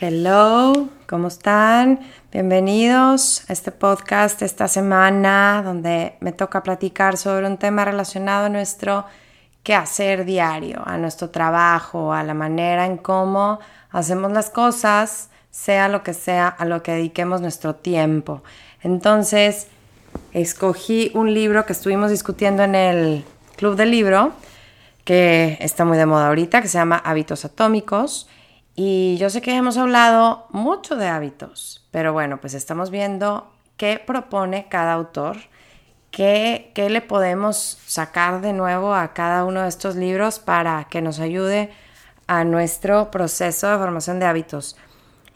Hello, ¿cómo están? Bienvenidos a este podcast esta semana donde me toca platicar sobre un tema relacionado a nuestro quehacer diario, a nuestro trabajo, a la manera en cómo hacemos las cosas, sea, a lo que dediquemos nuestro tiempo. Entonces, escogí un libro que estuvimos discutiendo en el Club del Libro, que está muy de moda ahorita, que se llama Hábitos Atómicos. Y yo sé que hemos hablado mucho de hábitos, pero bueno, pues estamos viendo qué propone cada autor, qué le podemos sacar de nuevo a cada uno de estos libros para que nos ayude a nuestro proceso de formación de hábitos.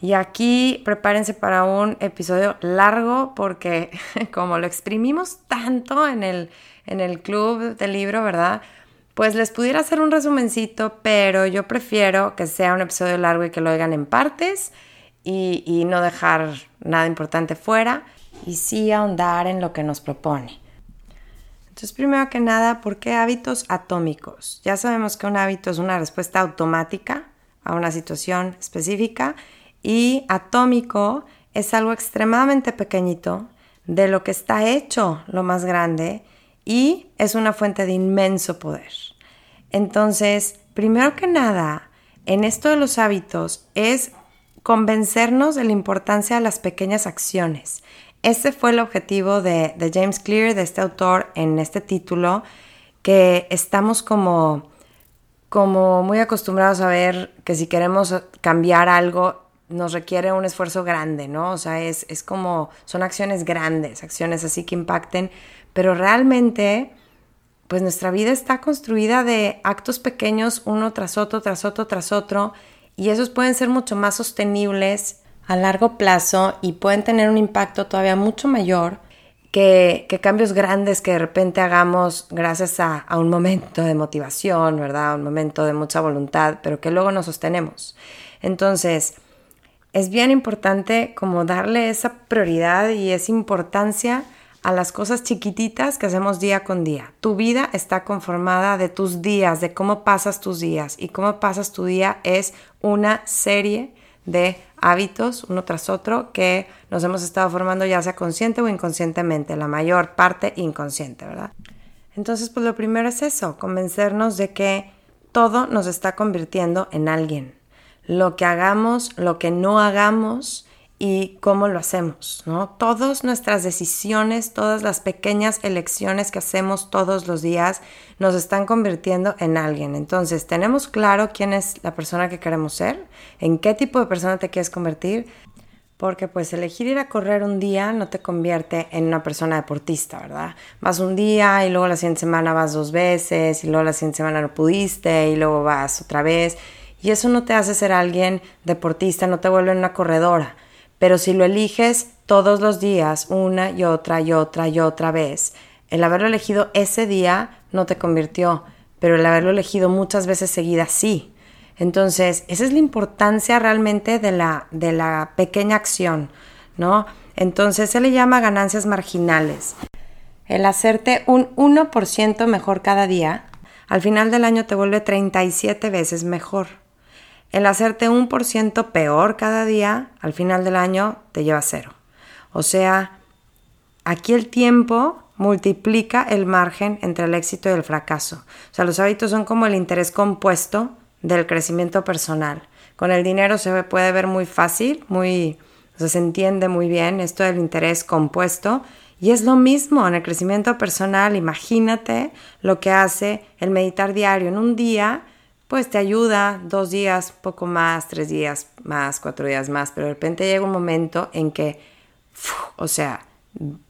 Y aquí prepárense para un episodio largo porque como lo exprimimos tanto en el club del libro, ¿verdad?, pues les pudiera hacer un resumencito, pero yo prefiero que sea un episodio largo y que lo oigan en partes y no dejar nada importante fuera y sí ahondar en lo que nos propone. Entonces, primero que nada, ¿por qué hábitos atómicos? Ya sabemos que un hábito es una respuesta automática a una situación específica y atómico es algo extremadamente pequeñito de lo que está hecho lo más grande y es una fuente de inmenso poder. Entonces, primero que nada, en esto de los hábitos es convencernos de la importancia de las pequeñas acciones. Ese fue el objetivo de James Clear, de este autor, en este título, que estamos como muy acostumbrados a ver que si queremos cambiar algo nos requiere un esfuerzo grande, ¿no? O sea, es como, son acciones grandes, acciones así que impacten, pero realmente, pues nuestra vida está construida de actos pequeños, uno tras otro, y esos pueden ser mucho más sostenibles a largo plazo y pueden tener un impacto todavía mucho mayor que cambios grandes que de repente hagamos gracias a un momento de motivación, ¿verdad? Un momento de mucha voluntad, pero que luego no sostenemos. Entonces, es bien importante como darle esa prioridad y esa importancia a las cosas chiquititas que hacemos día con día. Tu vida está conformada de tus días, de cómo pasas tus días. Y cómo pasas tu día es una serie de hábitos, uno tras otro, que nos hemos estado formando ya sea consciente o inconscientemente. La mayor parte inconsciente, ¿verdad? Entonces, pues lo primero es eso, convencernos de que todo nos está convirtiendo en alguien. Lo que hagamos, lo que no hagamos y cómo lo hacemos, ¿no? Todas nuestras decisiones, todas las pequeñas elecciones que hacemos todos los días nos están convirtiendo en alguien. Entonces, ¿tenemos claro quién es la persona que queremos ser? ¿En qué tipo de persona te quieres convertir? Porque pues elegir ir a correr un día no te convierte en una persona deportista, ¿verdad? Vas un día y luego la siguiente semana vas 2 veces y luego la siguiente semana no pudiste y luego vas otra vez. Y eso no te hace ser alguien deportista, no te vuelve una corredora. Pero si lo eliges todos los días, una y otra vez, el haberlo elegido ese día no te convirtió, pero el haberlo elegido muchas veces seguidas sí. Entonces, esa es la importancia realmente de la pequeña acción, ¿no? Entonces, se le llama ganancias marginales. El hacerte un 1% mejor cada día, al final del año te vuelve 37 veces mejor. El hacerte 1% peor cada día, al final del año te lleva a 0. O sea, aquí el tiempo multiplica el margen entre el éxito y el fracaso. O sea, los hábitos son como el interés compuesto del crecimiento personal. Con el dinero se puede ver muy fácil, se entiende muy bien esto del interés compuesto. Y es lo mismo en el crecimiento personal. Imagínate lo que hace el meditar diario en un día. Pues te ayuda 2 días, poco más, 3 días más, 4 días más, pero de repente llega un momento en que,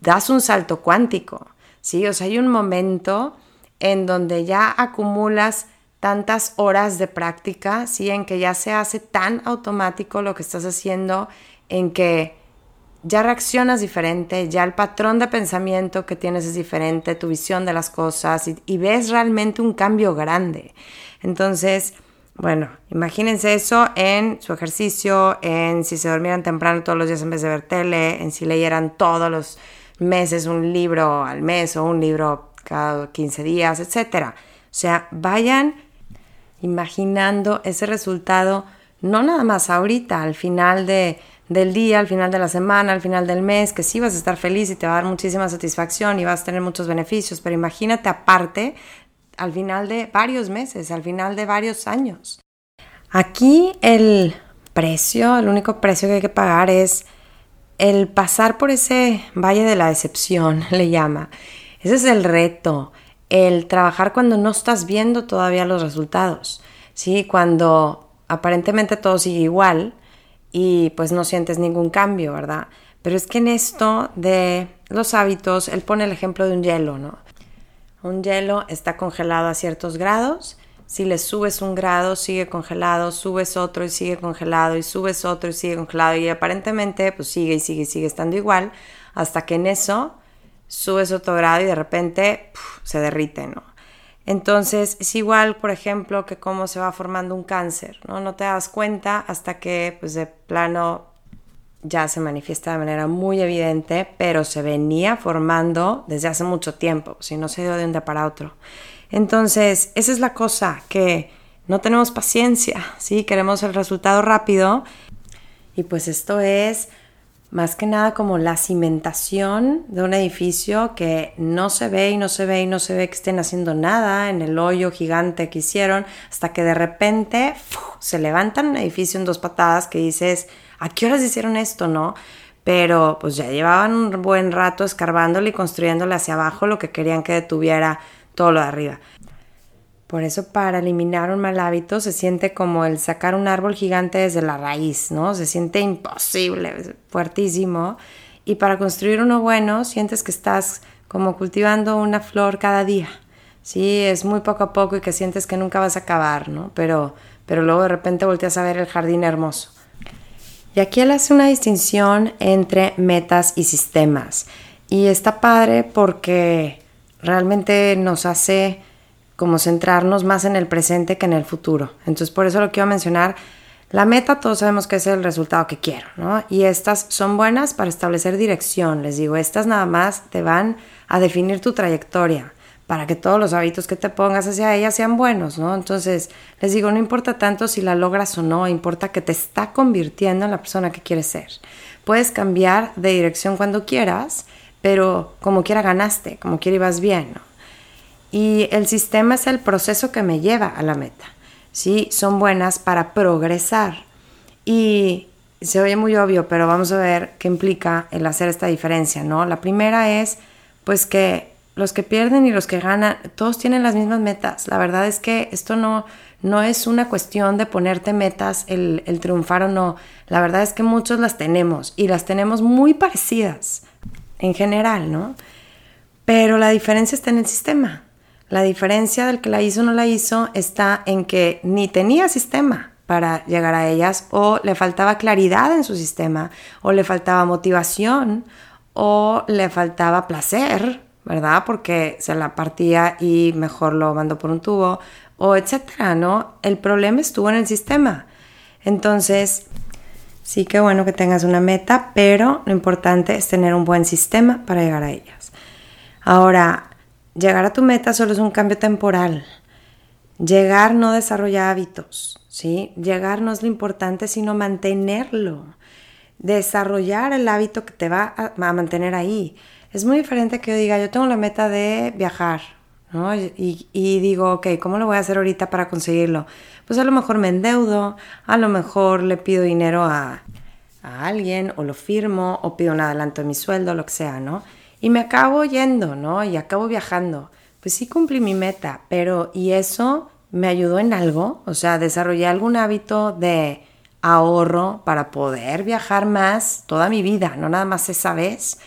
das un salto cuántico, ¿sí? O sea, hay un momento en donde ya acumulas tantas horas de práctica, ¿sí? En que ya se hace tan automático lo que estás haciendo, en que ya reaccionas diferente, ya el patrón de pensamiento que tienes es diferente, tu visión de las cosas y ves realmente un cambio grande. Entonces, bueno, imagínense eso en su ejercicio, en si se dormieran temprano todos los días en vez de ver tele, en si leyeran todos los meses un libro al mes o un libro cada 15 días, etc. O sea, vayan imaginando ese resultado no nada más ahorita, al final del día, al final de la semana, al final del mes, que sí vas a estar feliz y te va a dar muchísima satisfacción y vas a tener muchos beneficios, pero imagínate aparte al final de varios meses, al final de varios años. Aquí el único precio que hay que pagar es el pasar por ese valle de la decepción, le llama. Ese es el reto, el trabajar cuando no estás viendo todavía los resultados, ¿sí? Cuando aparentemente todo sigue igual y pues no sientes ningún cambio, ¿verdad? Pero es que en esto de los hábitos, él pone el ejemplo de un hielo, ¿no? Un hielo está congelado a ciertos grados. Si le subes un grado, sigue congelado, subes otro y sigue congelado, y subes otro y sigue congelado, y aparentemente pues sigue y sigue y sigue estando igual, hasta que en eso subes otro grado y de repente se derrite, ¿no? Entonces es igual, por ejemplo, que cómo se va formando un cáncer, ¿no? No te das cuenta hasta que pues de plano ya se manifiesta de manera muy evidente, pero se venía formando desde hace mucho tiempo, si no se dio de un día para otro. Entonces, esa es la cosa, que no tenemos paciencia, ¿sí? Queremos el resultado rápido. Y pues esto es más que nada como la cimentación de un edificio que no se ve y no se ve y no se ve que estén haciendo nada en el hoyo gigante que hicieron, hasta que de repente se levantan un edificio en dos patadas que dices, ¿a qué horas hicieron esto, no? Pero pues ya llevaban un buen rato escarbándole y construyéndole hacia abajo lo que querían que detuviera todo lo de arriba. Por eso, para eliminar un mal hábito se siente como el sacar un árbol gigante desde la raíz, ¿no? Se siente imposible, fuertísimo. Y para construir uno bueno, sientes que estás como cultivando una flor cada día. Sí, es muy poco a poco y que sientes que nunca vas a acabar, ¿no? Pero luego de repente volteas a ver el jardín hermoso. Y aquí él hace una distinción entre metas y sistemas. Y está padre porque realmente nos hace como centrarnos más en el presente que en el futuro. Entonces, por eso lo quiero mencionar. La meta, todos sabemos que es el resultado que quiero, ¿no? Y estas son buenas para establecer dirección. Les digo, estas nada más te van a definir tu trayectoria para que todos los hábitos que te pongas hacia ellas sean buenos, ¿no? Entonces, les digo, no importa tanto si la logras o no, importa que te está convirtiendo en la persona que quieres ser. Puedes cambiar de dirección cuando quieras, pero como quiera ganaste, como quiera ibas bien, ¿no? Y el sistema es el proceso que me lleva a la meta, ¿sí? Son buenas para progresar. Y se oye muy obvio, pero vamos a ver qué implica el hacer esta diferencia, ¿no? La primera es, pues, que los que pierden y los que ganan, todos tienen las mismas metas. La verdad es que esto no es una cuestión de ponerte metas, el triunfar o no. La verdad es que muchos las tenemos y las tenemos muy parecidas, en general, ¿no? Pero la diferencia está en el sistema. La diferencia del que la hizo o no la hizo está en que ni tenía sistema para llegar a ellas, o le faltaba claridad en su sistema, o le faltaba motivación, o le faltaba placer, ¿verdad? Porque se la partía y mejor lo mandó por un tubo, o etcétera, ¿no? El problema estuvo en el sistema. Entonces, sí, que bueno que tengas una meta, pero lo importante es tener un buen sistema para llegar a ellas. Ahora, llegar a tu meta solo es un cambio temporal. Llegar no desarrolla hábitos, ¿sí? Llegar no es lo importante, sino mantenerlo. Desarrollar el hábito que te va a mantener ahí. Es muy diferente que yo diga, yo tengo la meta de viajar, ¿no? Y digo, ok, ¿cómo lo voy a hacer ahorita para conseguirlo? Pues a lo mejor me endeudo, a lo mejor le pido dinero a alguien, o lo firmo, o pido un adelanto de mi sueldo, lo que sea, ¿no? Y me acabo yendo, ¿no? Y acabo viajando. Pues sí cumplí mi meta, pero ¿y eso me ayudó en algo? O sea, desarrollé algún hábito de ahorro para poder viajar más toda mi vida, no nada más esa vez.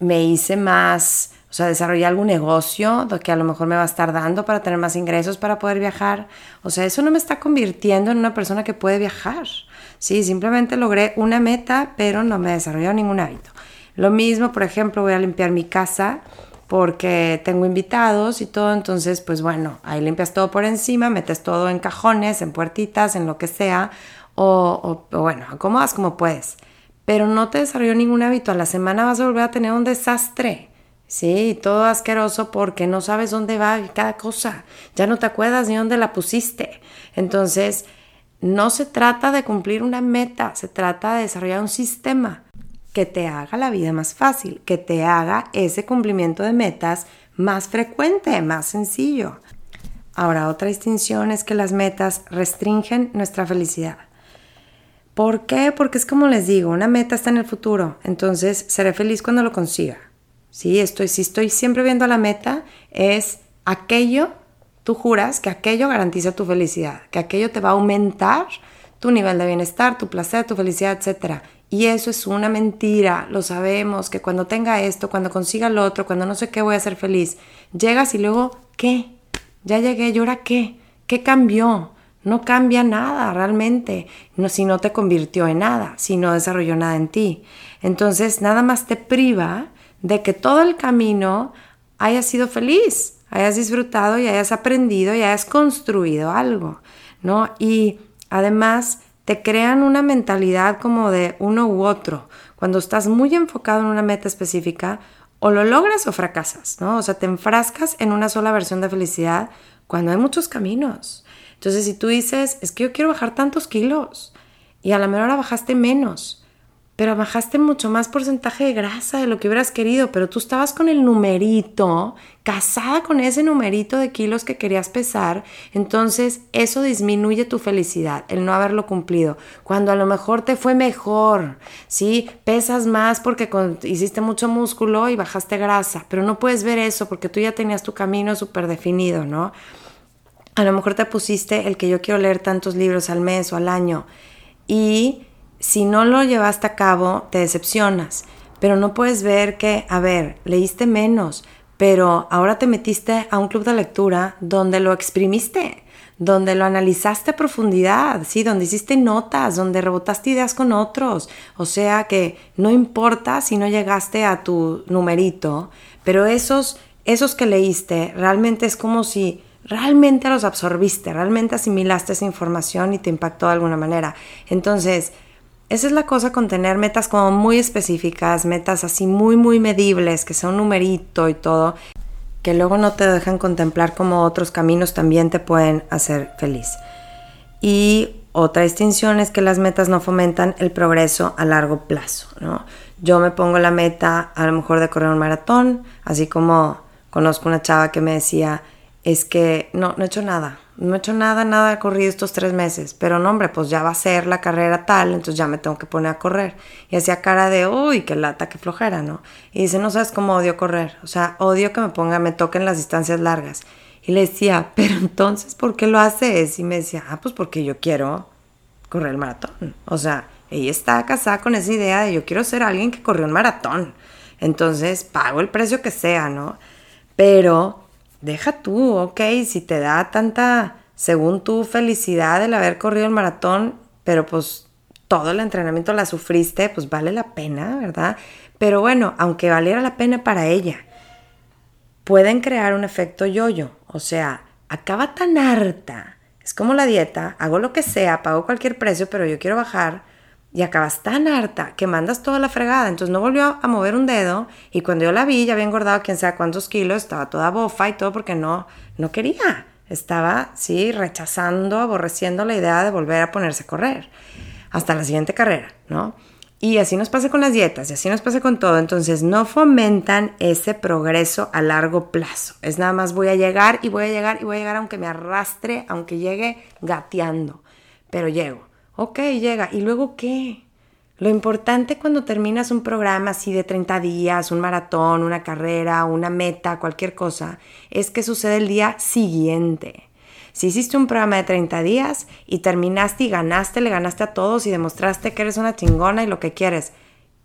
Me hice más... O sea, desarrollar algún negocio que a lo mejor me va a estar dando para tener más ingresos para poder viajar. O sea, eso no me está convirtiendo en una persona que puede viajar. Sí, simplemente logré una meta, pero no me desarrolló ningún hábito. Lo mismo, por ejemplo, voy a limpiar mi casa porque tengo invitados y todo. Entonces, pues bueno, ahí limpias todo por encima, metes todo en cajones, en puertitas, en lo que sea. O bueno, acomodas como puedes. Pero no te desarrolló ningún hábito. A la semana vas a volver a tener un desastre. Sí, todo asqueroso porque no sabes dónde va cada cosa. Ya no te acuerdas ni dónde la pusiste. Entonces, No se trata de cumplir una meta, se trata de desarrollar un sistema que te haga la vida más fácil, que te haga ese cumplimiento de metas más frecuente, más sencillo. Ahora, otra distinción es que las metas restringen nuestra felicidad. ¿Por qué? Porque es como les digo, una meta está en el futuro, entonces seré feliz cuando lo consiga. Si estoy siempre viendo la meta, es aquello, tú juras que aquello garantiza tu felicidad, que aquello te va a aumentar tu nivel de bienestar, tu placer, tu felicidad, etc. Y eso es una mentira, lo sabemos, que cuando tenga esto, cuando consiga lo otro, cuando no sé qué voy a ser feliz. Llegas y luego, ¿qué? Ya llegué, ¿y ahora qué? ¿Qué cambió? No cambia nada realmente, si no te convirtió en nada, si no desarrolló nada en ti. Entonces nada más te priva de que todo el camino hayas sido feliz, hayas disfrutado y hayas aprendido y hayas construido algo, ¿no? Y además te crean una mentalidad como de uno u otro. Cuando estás muy enfocado en una meta específica, o lo logras o fracasas, ¿no? O sea, te enfrascas en una sola versión de felicidad cuando hay muchos caminos. Entonces, si tú dices, es que yo quiero bajar tantos kilos, y a la mejor hora bajaste menos, pero bajaste mucho más porcentaje de grasa de lo que hubieras querido, pero tú estabas con el numerito, casada con ese numerito de kilos que querías pesar, entonces eso disminuye tu felicidad, el no haberlo cumplido, cuando a lo mejor te fue mejor, ¿sí? Pesas más porque hiciste mucho músculo y bajaste grasa, pero no puedes ver eso porque tú ya tenías tu camino súper definido, ¿no? A lo mejor te pusiste el que yo quiero leer tantos libros al mes o al año y si no lo llevaste a cabo te decepcionas, pero no puedes ver que, a ver, leíste menos, pero ahora te metiste a un club de lectura donde lo exprimiste, donde lo analizaste a profundidad, ¿sí? Donde hiciste notas, donde rebotaste ideas con otros, o sea que no importa si no llegaste a tu numerito, pero esos que leíste realmente es como si realmente los absorbiste, realmente asimilaste esa información y te impactó de alguna manera. Entonces, esa es la cosa con tener metas como muy específicas, metas así muy, muy medibles, que sea un numerito y todo, que luego no te dejan contemplar cómo otros caminos también te pueden hacer feliz. Y otra distinción es que las metas no fomentan el progreso a largo plazo, ¿no? Yo me pongo la meta a lo mejor de correr un maratón, así como conozco una chava que me decía, es que no he hecho nada, he corrido estos 3 meses, pero no hombre, pues ya va a ser la carrera tal, entonces ya me tengo que poner a correr, y hacía cara de, uy, qué lata, qué flojera, ¿no? Y dice, no sabes cómo odio correr, o sea, odio que me toquen las distancias largas, y le decía, pero entonces, ¿por qué lo haces? Y me decía, pues porque yo quiero correr el maratón, o sea, ella está casada con esa idea de yo quiero ser alguien que corrió un maratón, entonces pago el precio que sea, ¿no? Pero deja tú, ok, si te da tanta, según tu felicidad el haber corrido el maratón, pero pues todo el entrenamiento la sufriste, pues vale la pena, ¿verdad? Pero bueno, aunque valiera la pena para ella, pueden crear un efecto yo-yo, o sea, acaba tan harta, es como la dieta, hago lo que sea, pago cualquier precio, pero yo quiero bajar, y acabas tan harta que mandas toda la fregada, entonces no volvió a mover un dedo y cuando yo la vi ya había engordado quién sabe cuántos kilos, estaba toda bofa y todo porque no quería, estaba sí rechazando, aborreciendo la idea de volver a ponerse a correr hasta la siguiente carrera, ¿no? Y así nos pasa con las dietas y así nos pasa con todo, entonces no fomentan ese progreso a largo plazo, es nada más voy a llegar aunque me arrastre, aunque llegue gateando, pero llego. Ok, llega. ¿Y luego qué? Lo importante cuando terminas un programa así de 30 días, un maratón, una carrera, una meta, cualquier cosa, es que sucede el día siguiente. Si hiciste un programa de 30 días y terminaste y ganaste, le ganaste a todos y demostraste que eres una chingona y lo que quieres,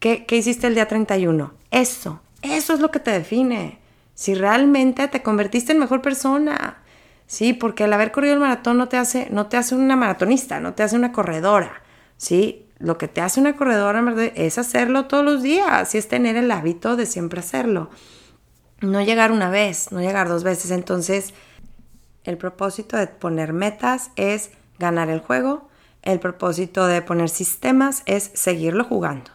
¿qué hiciste el día 31? Eso es lo que te define. Si realmente te convertiste en mejor persona. Sí, porque el haber corrido el maratón no te hace una maratonista, no te hace una corredora, ¿sí? Lo que te hace una corredora es hacerlo todos los días y es tener el hábito de siempre hacerlo. No llegar una vez, no llegar 2 veces. Entonces, el propósito de poner metas es ganar el juego, el propósito de poner sistemas es seguirlo jugando.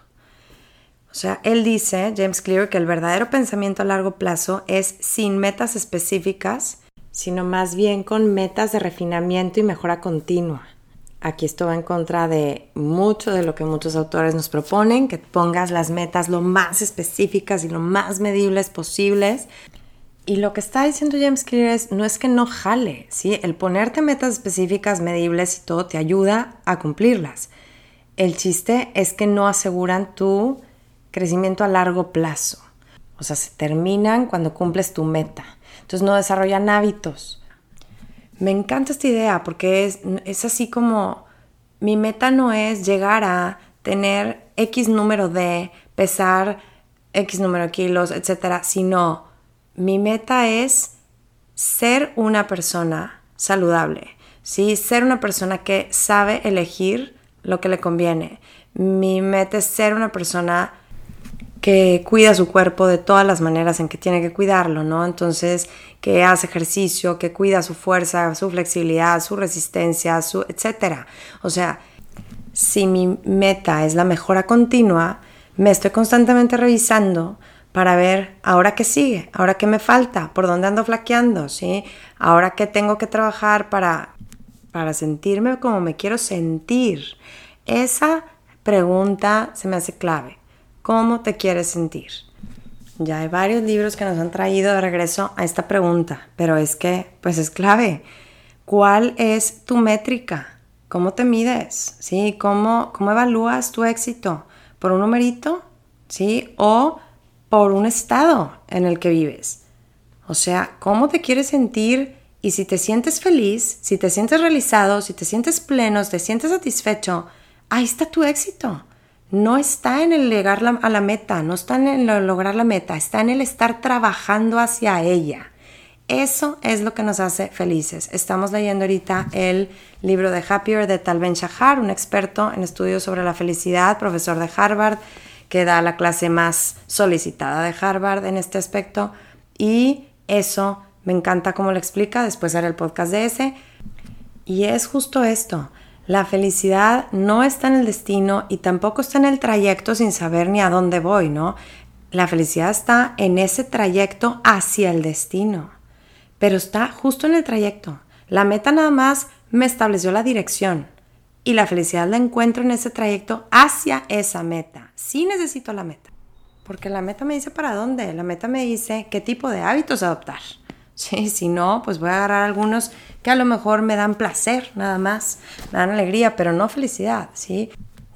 O sea, él dice, James Clear, que el verdadero pensamiento a largo plazo es sin metas específicas, sino más bien con metas de refinamiento y mejora continua. Aquí esto va en contra de mucho de lo que muchos autores nos proponen, que pongas las metas lo más específicas y lo más medibles posibles. Y lo que está diciendo James Clear no es que no jale, ¿sí? El ponerte metas específicas, medibles y todo te ayuda a cumplirlas. El chiste es que no aseguran tu crecimiento a largo plazo. O sea, se terminan cuando cumples tu meta. Entonces no desarrollan hábitos. Me encanta esta idea porque es así como mi meta no es llegar a tener X número de, pesar X número de kilos, etcétera, sino mi meta es ser una persona saludable, ¿sí? Ser una persona que sabe elegir lo que le conviene. Mi meta es ser una persona que cuida su cuerpo de todas las maneras en que tiene que cuidarlo, ¿no? Entonces, que hace ejercicio, que cuida su fuerza, su flexibilidad, su resistencia, su etcétera. O sea, si mi meta es la mejora continua, me estoy constantemente revisando para ver ahora qué sigue, ahora qué me falta, por dónde ando flaqueando, ¿sí? Ahora qué tengo que trabajar para sentirme como me quiero sentir. Esa pregunta se me hace clave. ¿Cómo te quieres sentir? Ya hay varios libros que nos han traído de regreso a esta pregunta, pero es que, pues es clave. ¿Cuál es tu métrica? ¿Cómo te mides? ¿Sí? ¿Cómo evalúas tu éxito? ¿Por un numerito? ¿Sí? ¿O por un estado en el que vives? O sea, ¿cómo te quieres sentir? Y si te sientes feliz, si te sientes realizado, si te sientes pleno, si te sientes satisfecho, ahí está tu éxito. No está en el llegar a la meta, no está en el lograr la meta, está en el estar trabajando hacia ella. Eso es lo que nos hace felices. Estamos leyendo ahorita el libro de Happier de Tal Ben-Shahar, un experto en estudios sobre la felicidad, profesor de Harvard, que da la clase más solicitada de Harvard en este aspecto. Y eso me encanta cómo lo explica, después haré el podcast de ese. Y es justo esto. La felicidad no está en el destino y tampoco está en el trayecto sin saber ni a dónde voy, ¿no? La felicidad está en ese trayecto hacia el destino, pero está justo en el trayecto. La meta nada más me estableció la dirección y la felicidad la encuentro en ese trayecto hacia esa meta. Sí necesito la meta, porque la meta me dice para dónde, la meta me dice qué tipo de hábitos adoptar. Sí, si no, pues voy a agarrar algunos que a lo mejor me dan placer nada más, me dan alegría, pero no felicidad, ¿sí?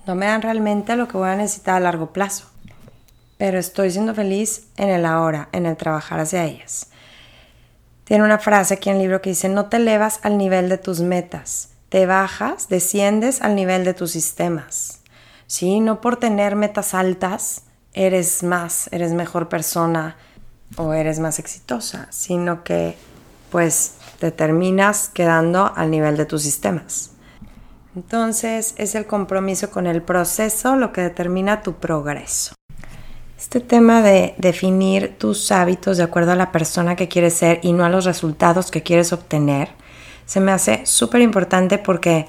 No me dan realmente lo que voy a necesitar a largo plazo, pero estoy siendo feliz en el ahora, en el trabajar hacia ellas. Tiene una frase aquí en el libro que dice, no te elevas al nivel de tus metas, te bajas, desciendes al nivel de tus sistemas, ¿sí? No por tener metas altas eres más, eres mejor persona, o eres más exitosa, sino que pues te terminas quedando al nivel de tus sistemas. Entonces es el compromiso con el proceso lo que determina tu progreso. Este tema de definir tus hábitos de acuerdo a la persona que quieres ser y no a los resultados que quieres obtener se me hace súper importante porque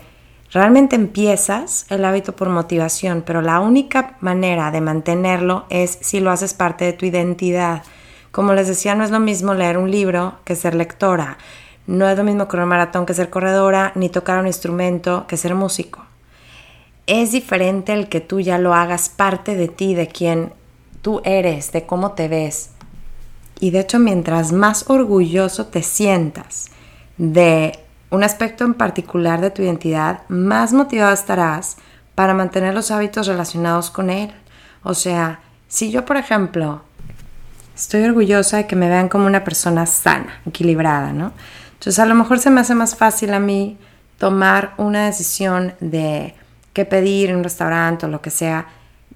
realmente empiezas el hábito por motivación, pero la única manera de mantenerlo es si lo haces parte de tu identidad. Como les decía, no es lo mismo leer un libro que ser lectora. No es lo mismo correr un maratón que ser corredora, ni tocar un instrumento que ser músico. Es diferente el que tú ya lo hagas parte de ti, de quién tú eres, de cómo te ves. Y de hecho, mientras más orgulloso te sientas de un aspecto en particular de tu identidad, más motivado estarás para mantener los hábitos relacionados con él. O sea, si yo, por ejemplo, estoy orgullosa de que me vean como una persona sana, equilibrada, ¿no? Entonces a lo mejor se me hace más fácil a mí tomar una decisión de qué pedir en un restaurante o lo que sea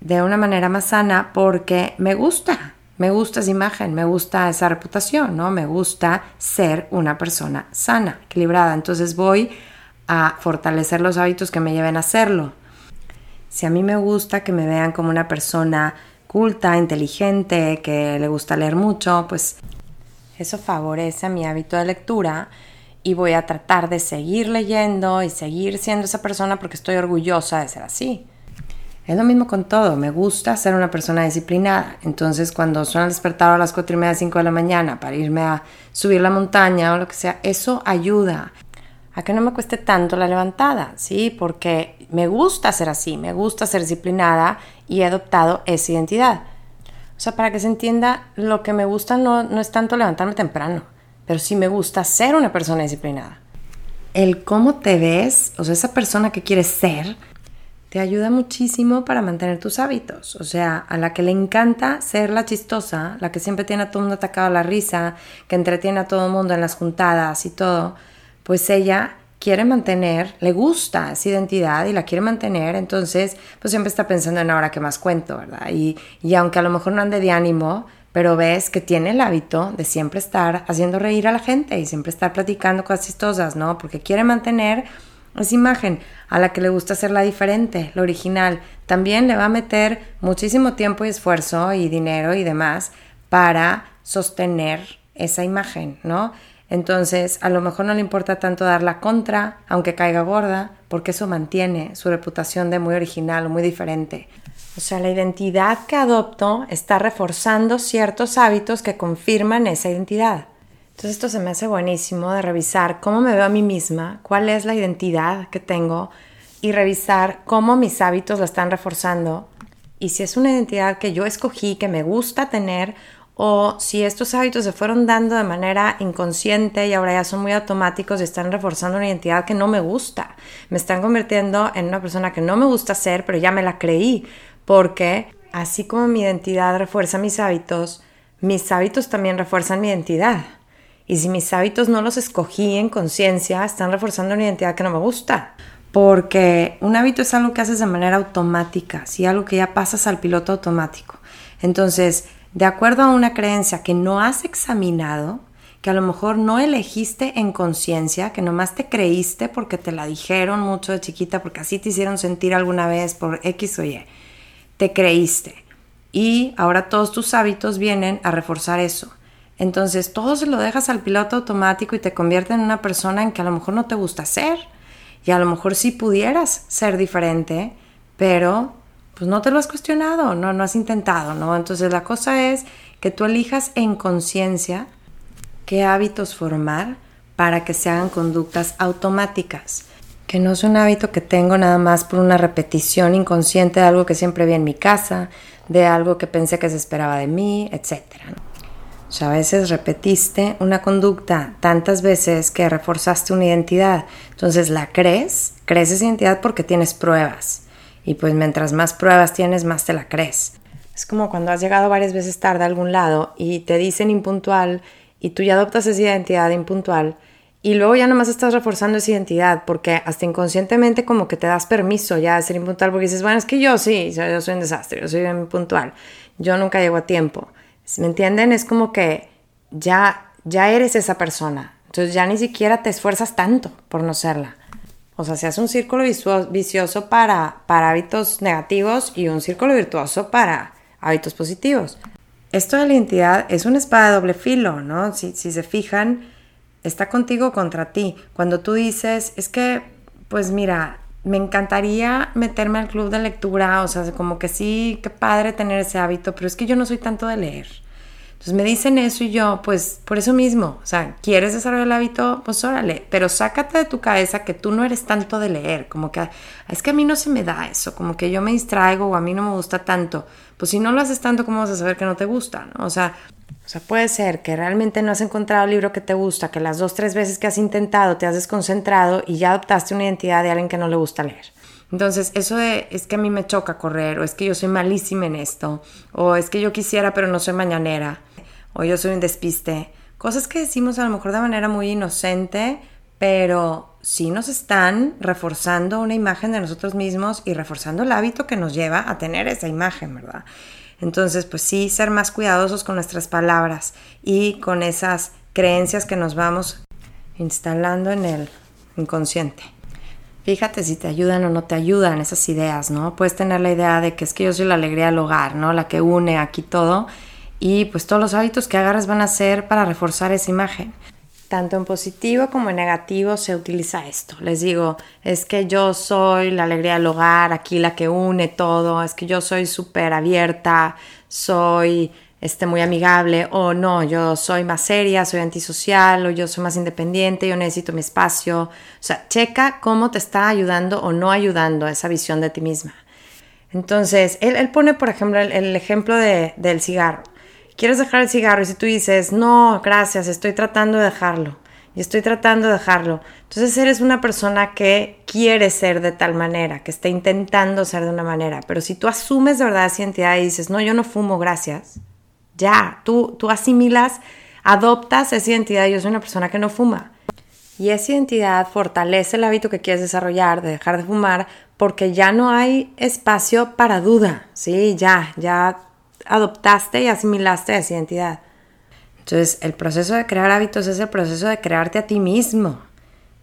de una manera más sana porque me gusta esa imagen, me gusta esa reputación, ¿no? Me gusta ser una persona sana, equilibrada. Entonces voy a fortalecer los hábitos que me lleven a hacerlo. Si a mí me gusta que me vean como una persona culta, inteligente, que le gusta leer mucho, pues eso favorece mi hábito de lectura y voy a tratar de seguir leyendo y seguir siendo esa persona porque estoy orgullosa de ser así. Es lo mismo con todo, me gusta ser una persona disciplinada, entonces cuando suena el despertador a las 4:30, 5 de la mañana para irme a subir la montaña o lo que sea, eso ayuda a que no me cueste tanto la levantada, ¿sí? Porque me gusta ser así, me gusta ser disciplinada y he adoptado esa identidad. O sea, para que se entienda, lo que me gusta no es tanto levantarme temprano, pero sí me gusta ser una persona disciplinada. El cómo te ves, o sea, esa persona que quieres ser, te ayuda muchísimo para mantener tus hábitos. O sea, a la que le encanta ser la chistosa, la que siempre tiene a todo el mundo atacado a la risa, que entretiene a todo el mundo en las juntadas y todo, pues ella quiere mantener, le gusta esa identidad y la quiere mantener, entonces pues siempre está pensando en ahora qué más cuento, ¿verdad? Y aunque a lo mejor no ande de ánimo, pero ves que tiene el hábito de siempre estar haciendo reír a la gente y siempre estar platicando cosas chistosas, ¿no? Porque quiere mantener esa imagen. A la que le gusta hacerla diferente, la original, también le va a meter muchísimo tiempo y esfuerzo y dinero y demás para sostener esa imagen, ¿no? Entonces, a lo mejor no le importa tanto dar la contra, aunque caiga gorda, porque eso mantiene su reputación de muy original, muy diferente. O sea, la identidad que adopto está reforzando ciertos hábitos que confirman esa identidad. Entonces, esto se me hace buenísimo de revisar cómo me veo a mí misma, cuál es la identidad que tengo y revisar cómo mis hábitos la están reforzando y si es una identidad que yo escogí, que me gusta tener, o si estos hábitos se fueron dando de manera inconsciente y ahora ya son muy automáticos y están reforzando una identidad que no me gusta. Me están convirtiendo en una persona que no me gusta ser, pero ya me la creí, porque así como mi identidad refuerza mis hábitos también refuerzan mi identidad. Y si mis hábitos no los escogí en conciencia, están reforzando una identidad que no me gusta. Porque un hábito es algo que haces de manera automática, ¿sí? Algo que ya pasas al piloto automático. Entonces, de acuerdo a una creencia que no has examinado, que a lo mejor no elegiste en conciencia, que nomás te creíste porque te la dijeron mucho de chiquita, porque así te hicieron sentir alguna vez por X o Y, te creíste. Y ahora todos tus hábitos vienen a reforzar eso. Entonces, todo se lo dejas al piloto automático y te convierte en una persona en que a lo mejor no te gusta ser. Y a lo mejor sí pudieras ser diferente, pero pues no te lo has cuestionado, no has intentado, ¿no? Entonces la cosa es que tú elijas en conciencia qué hábitos formar para que se hagan conductas automáticas. Que no es un hábito que tengo nada más por una repetición inconsciente de algo que siempre vi en mi casa, de algo que pensé que se esperaba de mí, etc. O sea, a veces repetiste una conducta tantas veces que reforzaste una identidad. Entonces la crees esa identidad porque tienes pruebas. Y pues mientras más pruebas tienes, más te la crees. Es como cuando has llegado varias veces tarde a algún lado y te dicen impuntual y tú ya adoptas esa identidad de impuntual y luego ya nomás estás reforzando esa identidad porque hasta inconscientemente como que te das permiso ya de ser impuntual porque dices, bueno, es que yo soy un desastre, yo soy impuntual, yo nunca llego a tiempo. ¿Me entienden? Es como que ya eres esa persona, entonces ya ni siquiera te esfuerzas tanto por no serla. O sea, se hace un círculo vicioso para hábitos negativos y un círculo virtuoso para hábitos positivos. Esto de la identidad es una espada de doble filo, ¿no? Si se fijan, está contigo o contra ti. Cuando tú dices, es que, pues mira, me encantaría meterme al club de lectura, o sea, como que sí, qué padre tener ese hábito, pero es que yo no soy tanto de leer. Entonces me dicen eso y yo, pues por eso mismo, o sea, ¿quieres desarrollar el hábito? Pues órale, pero sácate de tu cabeza que tú no eres tanto de leer, como que es que a mí no se me da eso, como que yo me distraigo o a mí no me gusta tanto. Pues si no lo haces tanto, ¿cómo vas a saber que no te gusta, ¿no? O sea, puede ser que realmente no has encontrado el libro que te gusta, que las 2-3 veces que has intentado te has desconcentrado y ya adoptaste una identidad de alguien que no le gusta leer. Entonces, eso de es que a mí me choca correr, o es que yo soy malísima en esto, o es que yo quisiera pero no soy mañanera, o yo soy un despiste. Cosas que decimos a lo mejor de manera muy inocente, pero sí nos están reforzando una imagen de nosotros mismos y reforzando el hábito que nos lleva a tener esa imagen, ¿verdad? Entonces, pues sí, ser más cuidadosos con nuestras palabras y con esas creencias que nos vamos instalando en el inconsciente. Fíjate si te ayudan o no te ayudan esas ideas, ¿no? Puedes tener la idea de que es que yo soy la alegría del hogar, ¿no? La que une aquí todo. Y pues todos los hábitos que agarras van a ser para reforzar esa imagen. Tanto en positivo como en negativo se utiliza esto. Les digo, es que yo soy la alegría del hogar, aquí la que une todo. Es que yo soy súper abierta, soy muy amigable, o no, yo soy más seria, soy antisocial, o yo soy más independiente, yo necesito mi espacio. O sea, checa cómo te está ayudando o no ayudando esa visión de ti misma. Entonces, él pone, por ejemplo, el ejemplo del cigarro. Quieres dejar el cigarro y si tú dices, no, gracias, estoy tratando de dejarlo, y estoy tratando de dejarlo. Entonces eres una persona que quiere ser de tal manera, que está intentando ser de una manera. Pero si tú asumes de verdad esa identidad y dices, no, yo no fumo, gracias... Ya, tú asimilas, adoptas esa identidad. Yo soy una persona que no fuma. Y esa identidad fortalece el hábito que quieres desarrollar de dejar de fumar porque ya no hay espacio para duda. Sí, ya adoptaste y asimilaste esa identidad. Entonces, el proceso de crear hábitos es el proceso de crearte a ti mismo.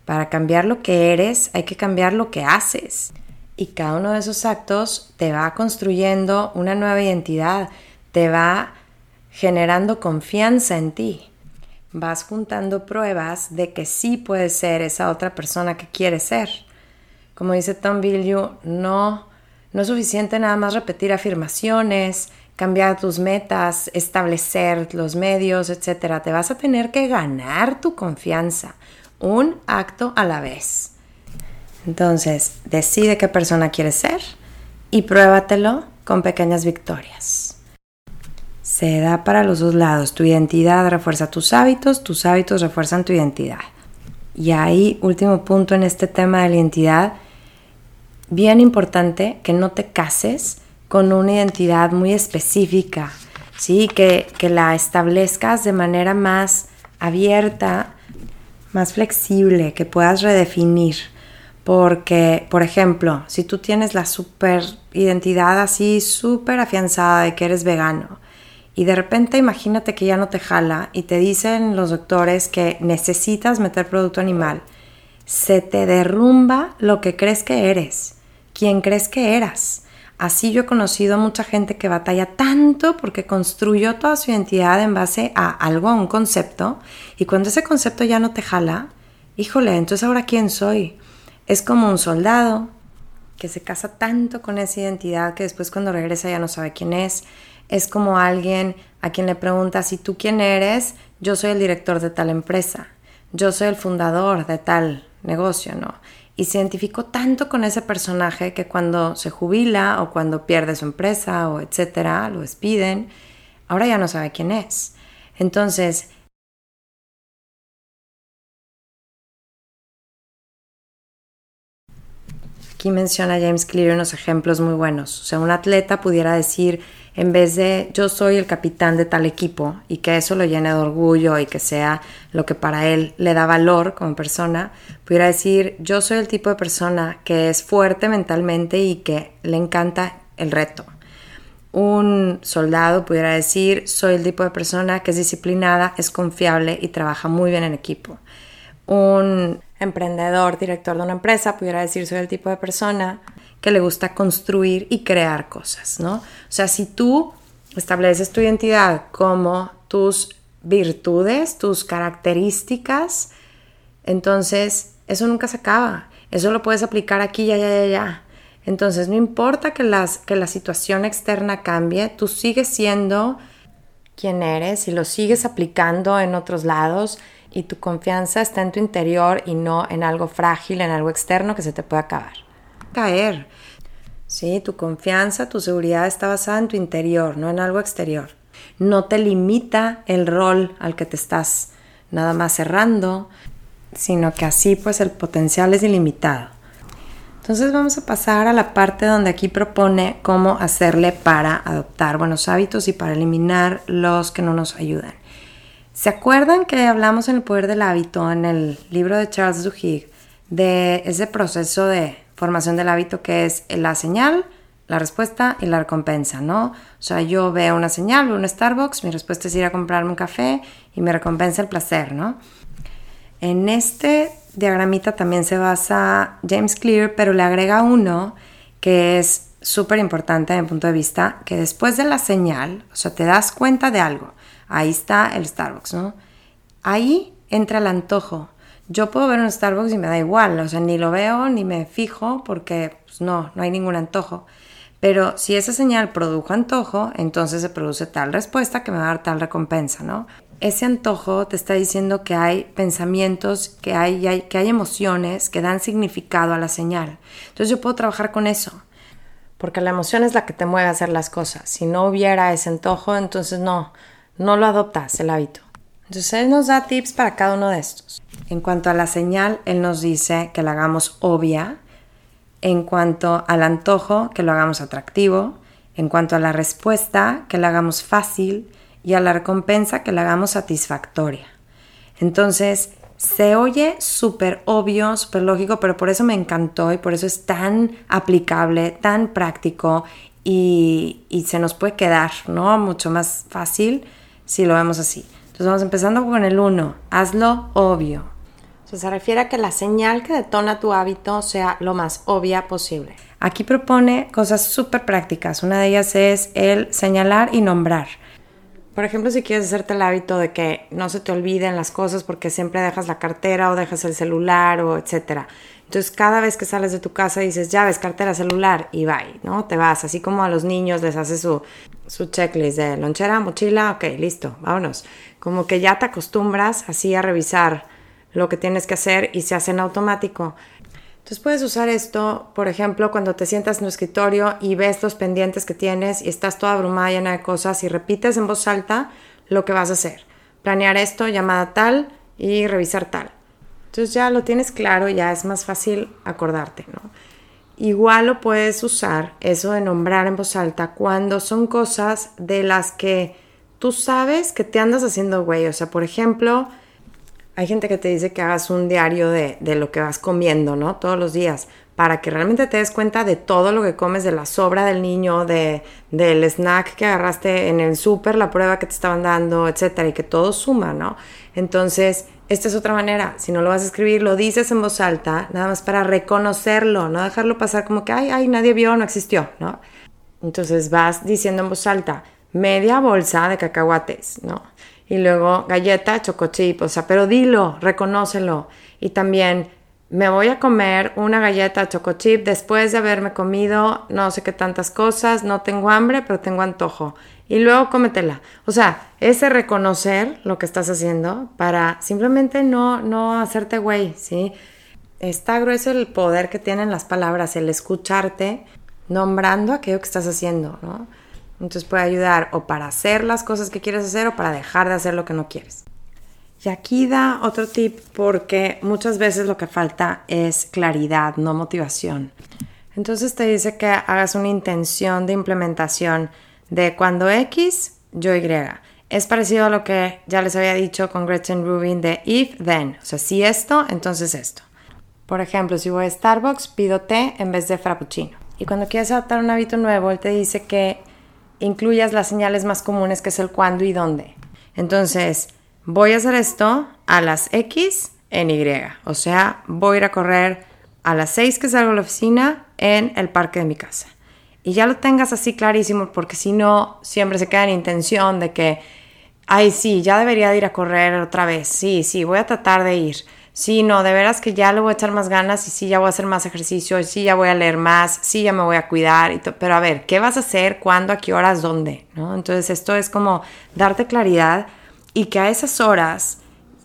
Para cambiar lo que eres, hay que cambiar lo que haces. Y cada uno de esos actos te va construyendo una nueva identidad. Te va generando confianza en ti. Vas juntando pruebas de que sí puedes ser esa otra persona que quieres ser. Como dice Tom Bilyu, no es suficiente nada más repetir afirmaciones, cambiar tus metas, establecer los medios, etc. Te vas a tener que ganar tu confianza, un acto a la vez. Entonces, decide qué persona quieres ser y pruébatelo con pequeñas victorias. Se da para los dos lados. Tu identidad refuerza tus hábitos refuerzan tu identidad. Y ahí, último punto en este tema de la identidad, bien importante que no te cases con una identidad muy específica, ¿sí? Que la establezcas de manera más abierta, más flexible, que puedas redefinir. Porque, por ejemplo, si tú tienes la super identidad así, súper afianzada de que eres vegano, y de repente imagínate que ya no te jala y te dicen los doctores que necesitas meter producto animal. Se te derrumba lo que crees que eres, quien crees que eras. Así yo he conocido a mucha gente que batalla tanto porque construyó toda su identidad en base a algo, a un concepto. Y cuando ese concepto ya no te jala, híjole, entonces ahora ¿quién soy? Es como un soldado que se casa tanto con esa identidad que después cuando regresa ya no sabe quién es. Es como alguien a quien le preguntas, ¿y tú quién eres? Yo soy el director de tal empresa, yo soy el fundador de tal negocio, ¿no? Y se identificó tanto con ese personaje que cuando se jubila o cuando pierde su empresa o etcétera, lo despiden, ahora ya no sabe quién es. Entonces, aquí menciona James Clear unos ejemplos muy buenos. O sea, un atleta pudiera decir, en vez de yo soy el capitán de tal equipo y que eso lo llene de orgullo y que sea lo que para él le da valor como persona, pudiera decir yo soy el tipo de persona que es fuerte mentalmente y que le encanta el reto. Un soldado pudiera decir soy el tipo de persona que es disciplinada, es confiable y trabaja muy bien en equipo. Un emprendedor, director de una empresa, pudiera decir soy el tipo de persona que le gusta construir y crear cosas, ¿no? O sea, si tú estableces tu identidad como tus virtudes, tus características, entonces eso nunca se acaba. Eso lo puedes aplicar aquí, ya. Entonces no importa que la situación externa cambie, tú sigues siendo quien eres y lo sigues aplicando en otros lados y tu confianza está en tu interior y no en algo frágil, en algo externo que se te puede caer. Sí, tu confianza, tu seguridad está basada en tu interior, no en algo exterior. No te limita el rol al que te estás nada más cerrando, sino que así pues el potencial es ilimitado. Entonces vamos a pasar a la parte donde aquí propone cómo hacerle para adoptar buenos hábitos y para eliminar los que no nos ayudan. ¿Se acuerdan que hablamos en El Poder del Hábito, en el libro de Charles Duhigg, de ese proceso de formación del hábito que es la señal, la respuesta y la recompensa, ¿no? O sea, yo veo una señal, veo un Starbucks, mi respuesta es ir a comprarme un café y me recompensa el placer, ¿no? En este diagramita también se basa James Clear, pero le agrega uno que es súper importante desde mi punto de vista, que después de la señal, o sea, te das cuenta de algo. Ahí está el Starbucks, ¿no? Ahí entra el antojo. Yo puedo ver un Starbucks y me da igual, o sea, ni lo veo ni me fijo porque pues, no hay ningún antojo. Pero si esa señal produjo antojo, entonces se produce tal respuesta que me va a dar tal recompensa, ¿no? Ese antojo te está diciendo que hay pensamientos, que hay emociones que dan significado a la señal. Entonces yo puedo trabajar con eso. Porque la emoción es la que te mueve a hacer las cosas. Si no hubiera ese antojo, entonces no lo adoptas el hábito. Entonces él nos da tips para cada uno de estos. En cuanto a la señal, él nos dice que la hagamos obvia. En cuanto al antojo, que lo hagamos atractivo. En cuanto a la respuesta, que la hagamos fácil. Y a la recompensa, que la hagamos satisfactoria. Entonces, se oye súper obvio, súper lógico, pero por eso me encantó y por eso es tan aplicable, tan práctico y se nos puede quedar, ¿no? Mucho más fácil si lo vemos así. Entonces vamos empezando con el 1, hazlo obvio. O sea, se refiere a que la señal que detona tu hábito sea lo más obvia posible. Aquí propone cosas súper prácticas. Una de ellas es el señalar y nombrar. Por ejemplo, si quieres hacerte el hábito de que no se te olviden las cosas porque siempre dejas la cartera o dejas el celular o etcétera. Entonces, cada vez que sales de tu casa dices, llaves, cartera, celular y bye, ¿no? Te vas, así como a los niños les haces su checklist de lonchera, mochila, ok, listo, vámonos. Como que ya te acostumbras así a revisar lo que tienes que hacer y se hace en automático. Entonces puedes usar esto, por ejemplo, cuando te sientas en tu escritorio y ves los pendientes que tienes y estás toda abrumada, llena de cosas y repites en voz alta lo que vas a hacer. Planear esto, llamada tal y revisar tal. Entonces ya lo tienes claro, ya es más fácil acordarte, ¿no? Igual lo puedes usar, eso de nombrar en voz alta, cuando son cosas de las que tú sabes que te andas haciendo güey. O sea, por ejemplo, hay gente que te dice que hagas un diario de lo que vas comiendo, ¿no? Todos los días, para que realmente te des cuenta de todo lo que comes, de la sobra del niño, del snack que agarraste en el súper, la prueba que te estaban dando, etcétera, y que todo suma, ¿no? Entonces, esta es otra manera. Si no lo vas a escribir, lo dices en voz alta, nada más para reconocerlo, no dejarlo pasar como que, ay, nadie vio, no existió, ¿no? Entonces vas diciendo en voz alta, media bolsa de cacahuates, ¿no? Y luego galleta, chocochip, o sea, pero dilo, reconócelo. Y también me voy a comer una galleta, chocochip después de haberme comido no sé qué tantas cosas, no tengo hambre, pero tengo antojo. Y luego cómetela. O sea, ese reconocer lo que estás haciendo para simplemente no hacerte güey, ¿sí? Está grueso el poder que tienen las palabras, el escucharte nombrando aquello que estás haciendo, ¿no? Entonces puede ayudar o para hacer las cosas que quieres hacer o para dejar de hacer lo que no quieres. Y aquí da otro tip porque muchas veces lo que falta es claridad, no motivación. Entonces te dice que hagas una intención de implementación de cuando X, yo Y. Es parecido a lo que ya les había dicho con Gretchen Rubin de if, then. O sea, si esto, entonces esto. Por ejemplo, si voy a Starbucks, pido té en vez de frappuccino. Y cuando quieres adaptar un hábito nuevo, él te dice que incluyas las señales más comunes, que es el cuándo y dónde. Entonces, voy a hacer esto a las X en Y. O sea, voy a ir a correr a las 6 que salgo de la oficina en el parque de mi casa. Y ya lo tengas así clarísimo, porque si no, siempre se queda en intención de que, ay, sí, ya debería de ir a correr otra vez. Sí, voy a tratar de ir. Sí, no, de veras que ya le voy a echar más ganas y sí, ya voy a hacer más ejercicio, y sí, ya voy a leer más, sí, ya me voy a cuidar. Pero a ver, ¿qué vas a hacer? ¿Cuándo? ¿A qué horas? ¿Dónde? ¿No? Entonces esto es como darte claridad y que a esas horas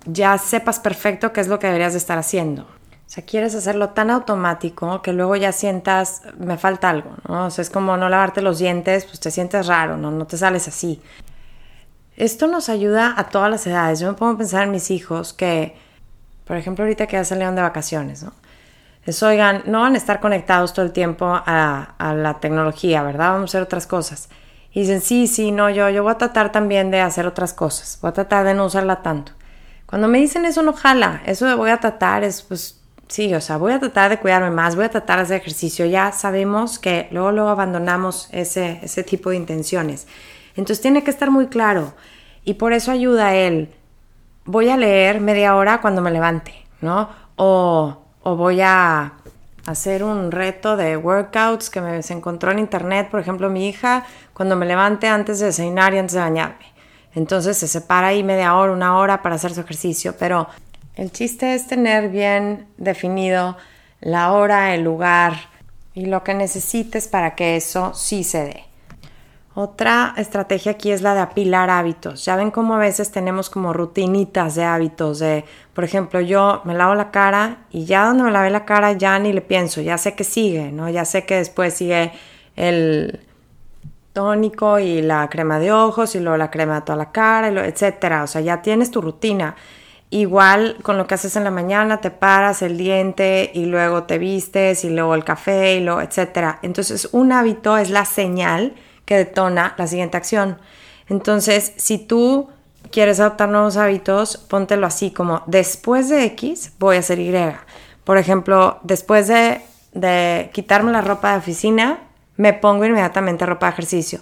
ya sepas perfecto qué es lo que deberías de estar haciendo. O sea, quieres hacerlo tan automático que luego ya sientas, me falta algo, ¿no? O sea, es como no lavarte los dientes, pues te sientes raro, ¿no? No te sales así. Esto nos ayuda a todas las edades. Yo me pongo a pensar en mis hijos que, por ejemplo, ahorita que ya salieron de vacaciones, ¿no? Es, oigan, no van a estar conectados todo el tiempo a la tecnología, ¿verdad? Vamos a hacer otras cosas. Y dicen, sí, no, yo voy a tratar también de hacer otras cosas. Voy a tratar de no usarla tanto. Cuando me dicen eso, no jala. Eso de voy a tratar es, pues, sí, o sea, voy a tratar de cuidarme más, voy a tratar de hacer ejercicio. Ya sabemos que luego abandonamos ese tipo de intenciones. Entonces tiene que estar muy claro. Y por eso ayuda a él. Voy a leer media hora cuando me levante, ¿no? O voy a hacer un reto de workouts que se encontró en internet, por ejemplo, mi hija, cuando me levante antes de desayunar y antes de bañarme. Entonces se separa ahí media hora, una hora para hacer su ejercicio, pero el chiste es tener bien definido la hora, el lugar, y lo que necesites para que eso sí se dé. Otra estrategia aquí es la de apilar hábitos. Ya ven cómo a veces tenemos como rutinitas de hábitos. Por ejemplo, yo me lavo la cara y ya donde me lavé la cara ya ni le pienso. Ya sé que sigue, ¿no? Ya sé que después sigue el tónico y la crema de ojos y luego la crema de toda la cara, etcétera. O sea, ya tienes tu rutina. Igual con lo que haces en la mañana, te paras el diente y luego te vistes y luego el café y luego etcétera. Entonces, un hábito es la señal que detona la siguiente acción. Entonces, si tú quieres adoptar nuevos hábitos, póntelo así como después de X voy a hacer Y. Por ejemplo, después de quitarme la ropa de oficina, me pongo inmediatamente ropa de ejercicio.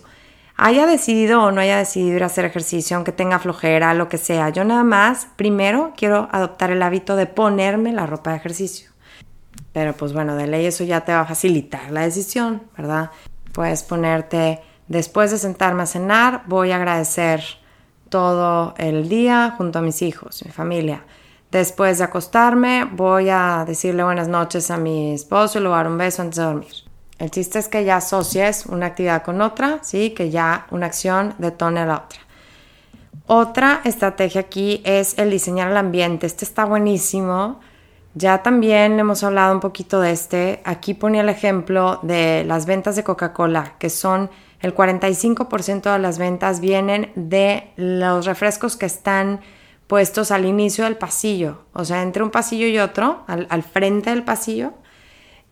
Haya decidido o no haya decidido ir a hacer ejercicio, aunque tenga flojera, lo que sea, yo nada más primero quiero adoptar el hábito de ponerme la ropa de ejercicio. Pero pues bueno, de ley eso ya te va a facilitar la decisión, ¿verdad? Puedes ponerte... Después de sentarme a cenar, voy a agradecer todo el día junto a mis hijos, mi familia. Después de acostarme, voy a decirle buenas noches a mi esposo y le voy a dar un beso antes de dormir. El chiste es que ya asocies una actividad con otra, ¿sí? Que ya una acción detone a la otra. Otra estrategia aquí es el diseñar el ambiente. Este está buenísimo. Ya también hemos hablado un poquito de este. Aquí ponía el ejemplo de las ventas de Coca-Cola, que son... El 45% de las ventas vienen de los refrescos que están puestos al inicio del pasillo. O sea, entre un pasillo y otro, al frente del pasillo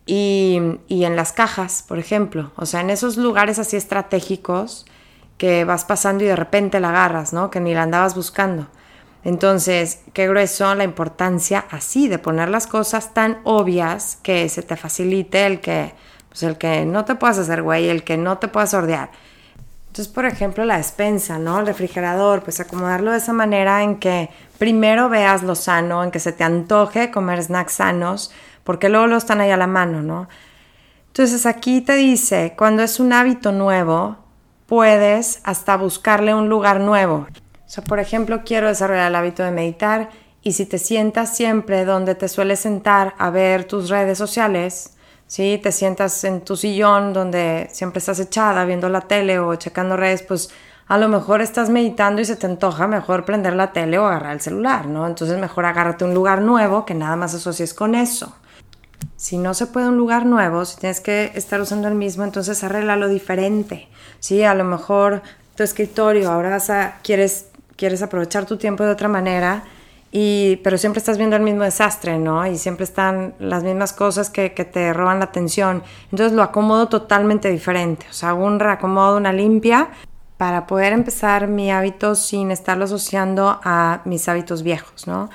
y en las cajas, por ejemplo. O sea, en esos lugares así estratégicos que vas pasando y de repente la agarras, ¿no? Que ni la andabas buscando. Entonces, qué grueso la importancia así de poner las cosas tan obvias que se te facilite el que no te puedas hacer güey, el que no te puedas sordear. Entonces, por ejemplo, la despensa, ¿no? El refrigerador, pues acomodarlo de esa manera en que primero veas lo sano, en que se te antoje comer snacks sanos, porque luego los están ahí a la mano, ¿no? Entonces, aquí te dice, cuando es un hábito nuevo, puedes hasta buscarle un lugar nuevo. O sea, por ejemplo, quiero desarrollar el hábito de meditar y si te sientas siempre donde te sueles sentar a ver tus redes sociales... Sí, te sientas en tu sillón donde siempre estás echada viendo la tele o checando redes, pues a lo mejor estás meditando y se te antoja mejor prender la tele o agarrar el celular, ¿no? Entonces mejor agárrate un lugar nuevo que nada más asocies con eso. Si no se puede un lugar nuevo, si tienes que estar usando el mismo, entonces arréglalo diferente. Sí, a lo mejor tu escritorio, ahora quieres aprovechar tu tiempo de otra manera... Pero siempre estás viendo el mismo desastre, ¿no? Y siempre están las mismas cosas que te roban la atención. Entonces lo acomodo totalmente diferente. O sea, hago un reacomodo, una limpia, para poder empezar mi hábito sin estarlo asociando a mis hábitos viejos, ¿no?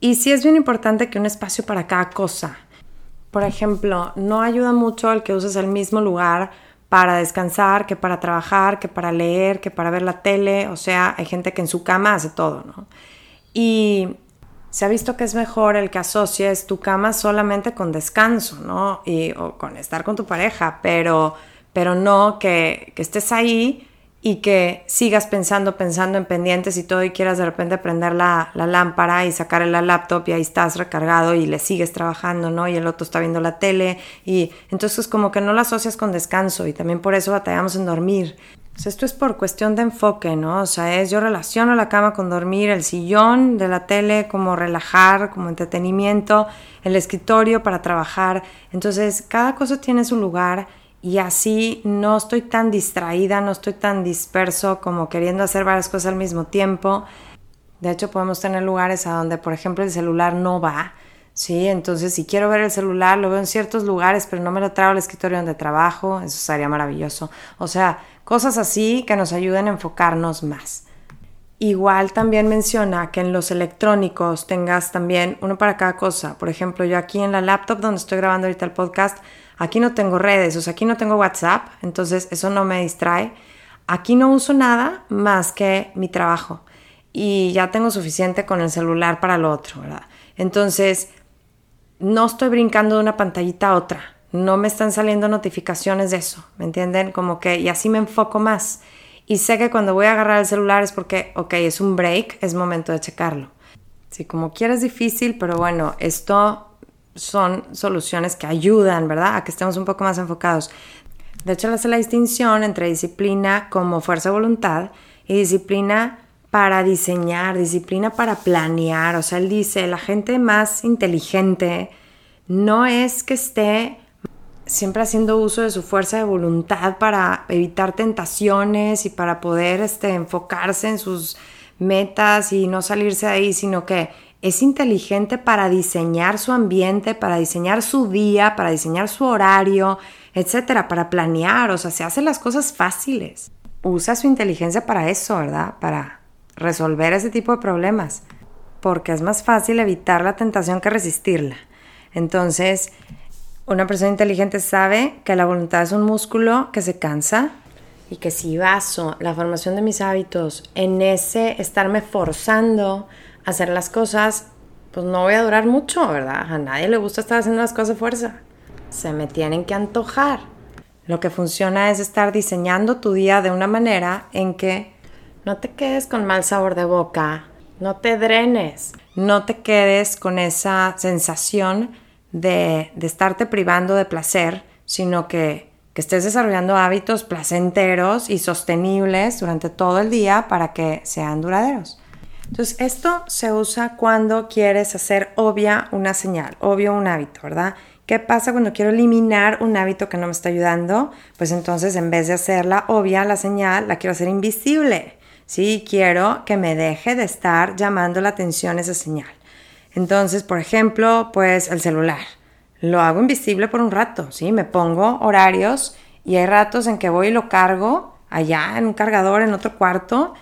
Y sí es bien importante que un espacio para cada cosa. Por ejemplo, no ayuda mucho el que uses el mismo lugar para descansar, que para trabajar, que para leer, que para ver la tele. O sea, hay gente que en su cama hace todo, ¿no? Y se ha visto que es mejor el que asocies tu cama solamente con descanso, ¿no? O con estar con tu pareja, pero no que estés ahí y que sigas pensando en pendientes y todo y quieras de repente prender la lámpara y sacar la laptop y ahí estás recargado y le sigues trabajando, ¿no? Y el otro está viendo la tele y entonces como que no la asocias con descanso y también por eso batallamos en dormir. Esto es por cuestión de enfoque, ¿no? O sea, yo relaciono la cama con dormir, el sillón de la tele como relajar, como entretenimiento, el escritorio para trabajar. Entonces, cada cosa tiene su lugar y así no estoy tan distraída, no estoy tan disperso como queriendo hacer varias cosas al mismo tiempo. De hecho, podemos tener lugares a donde, por ejemplo, el celular no va, ¿sí? Entonces, si quiero ver el celular, lo veo en ciertos lugares, pero no me lo traigo al escritorio donde trabajo. Eso sería maravilloso. O sea, cosas así que nos ayuden a enfocarnos más. Igual también menciona que en los electrónicos tengas también uno para cada cosa. Por ejemplo, yo aquí en la laptop donde estoy grabando ahorita el podcast, aquí no tengo redes, o sea, aquí no tengo WhatsApp, entonces eso no me distrae. Aquí no uso nada más que mi trabajo y ya tengo suficiente con el celular para lo otro, ¿verdad? Entonces, no estoy brincando de una pantallita a otra. No me están saliendo notificaciones de eso, ¿me entienden? Como que, y así me enfoco más. Y sé que cuando voy a agarrar el celular es porque, ok, es un break, es momento de checarlo. Sí, como quieras difícil, pero bueno, esto son soluciones que ayudan, ¿verdad?, a que estemos un poco más enfocados. De hecho, él hace la distinción entre disciplina como fuerza de voluntad y disciplina para diseñar, disciplina para planear. O sea, él dice, la gente más inteligente no es que esté siempre haciendo uso de su fuerza de voluntad para evitar tentaciones y para poder enfocarse en sus metas y no salirse de ahí, sino que es inteligente para diseñar su ambiente, para diseñar su día, para diseñar su horario, etcétera, para planear. O sea, se hace las cosas fáciles. Usa su inteligencia para eso, ¿verdad? Para resolver ese tipo de problemas, porque es más fácil evitar la tentación que resistirla. Entonces, una persona inteligente sabe que la voluntad es un músculo que se cansa y que si baso la formación de mis hábitos en ese estarme forzando a hacer las cosas, pues no voy a durar mucho, ¿verdad? A nadie le gusta estar haciendo las cosas a fuerza. Se me tienen que antojar. Lo que funciona es estar diseñando tu día de una manera en que no te quedes con mal sabor de boca, no te drenes, no te quedes con esa sensación de estarte privando de placer, sino que estés desarrollando hábitos placenteros y sostenibles durante todo el día para que sean duraderos. Entonces, esto se usa cuando quieres hacer obvia una señal, obvio un hábito, ¿verdad? ¿Qué pasa cuando quiero eliminar un hábito que no me está ayudando? Pues entonces, en vez de hacerla obvia, la señal, la quiero hacer invisible. Sí, quiero que me deje de estar llamando la atención esa señal. Entonces, por ejemplo, pues el celular. Lo hago invisible por un rato, ¿sí? Me pongo horarios y hay ratos en que voy y lo cargo allá en un cargador en otro cuarto.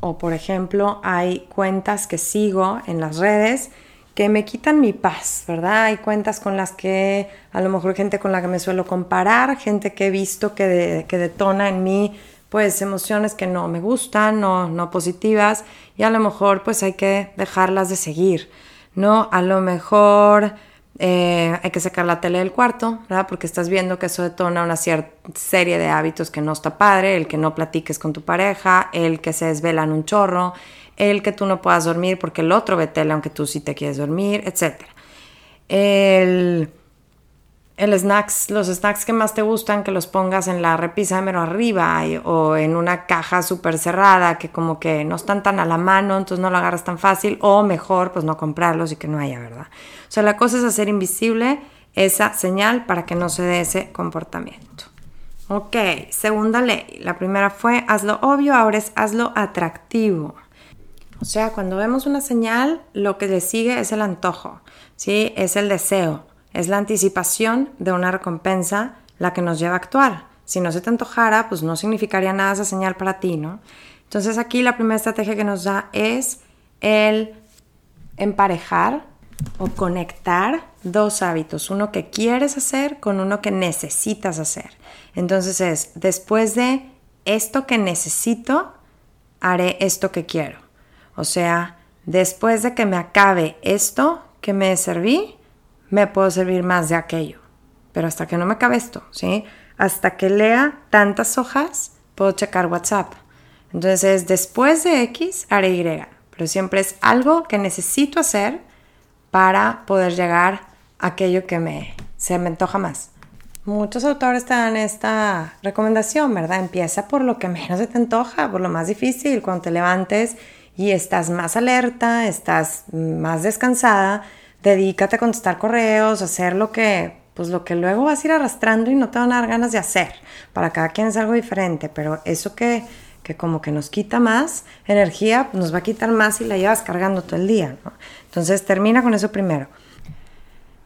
O, por ejemplo, hay cuentas que sigo en las redes que me quitan mi paz, ¿verdad? Hay cuentas con las que, a lo mejor, gente con la que me suelo comparar, gente que he visto que detona en mí, pues, emociones que no me gustan, no positivas. Y a lo mejor, pues, hay que dejarlas de seguir, ¿no? A lo mejor hay que sacar la tele del cuarto, ¿verdad? Porque estás viendo que eso detona una cierta serie de hábitos que no está padre, el que no platiques con tu pareja, el que se desvelan un chorro, el que tú no puedas dormir porque el otro ve tele aunque tú sí te quieres dormir, etc. Los snacks que más te gustan, que los pongas en la repisa de mero arriba o en una caja súper cerrada que como que no están tan a la mano, entonces no lo agarras tan fácil, o mejor pues no comprarlos y que no haya, ¿verdad? O sea, la cosa es hacer invisible esa señal para que no se dé ese comportamiento. Ok, segunda ley. La primera fue hazlo obvio, ahora es hazlo atractivo. O sea, cuando vemos una señal, lo que le sigue es el antojo, ¿sí? Es el deseo. Es la anticipación de una recompensa la que nos lleva a actuar. Si no se te antojara, pues no significaría nada esa señal para ti, ¿no? Entonces aquí la primera estrategia que nos da es el emparejar o conectar dos hábitos. Uno que quieres hacer con uno que necesitas hacer. Entonces es, después de esto que necesito, haré esto que quiero. O sea, después de que me acabe esto que me serví, me puedo servir más de aquello, pero hasta que no me acabe esto, ¿sí? Hasta que lea tantas hojas, puedo checar WhatsApp. Entonces, después de X, haré Y, pero siempre es algo que necesito hacer para poder llegar a aquello que se me antoja más. Muchos autores te dan esta recomendación, ¿verdad? Empieza por lo que menos se te antoja, por lo más difícil, cuando te levantes y estás más alerta, estás más descansada. Dedícate a contestar correos, a hacer lo que luego vas a ir arrastrando y no te van a dar ganas de hacer. Para cada quien es algo diferente, pero eso que como que nos quita más energía, pues nos va a quitar más si la llevas cargando todo el día, ¿no? Entonces termina con eso primero.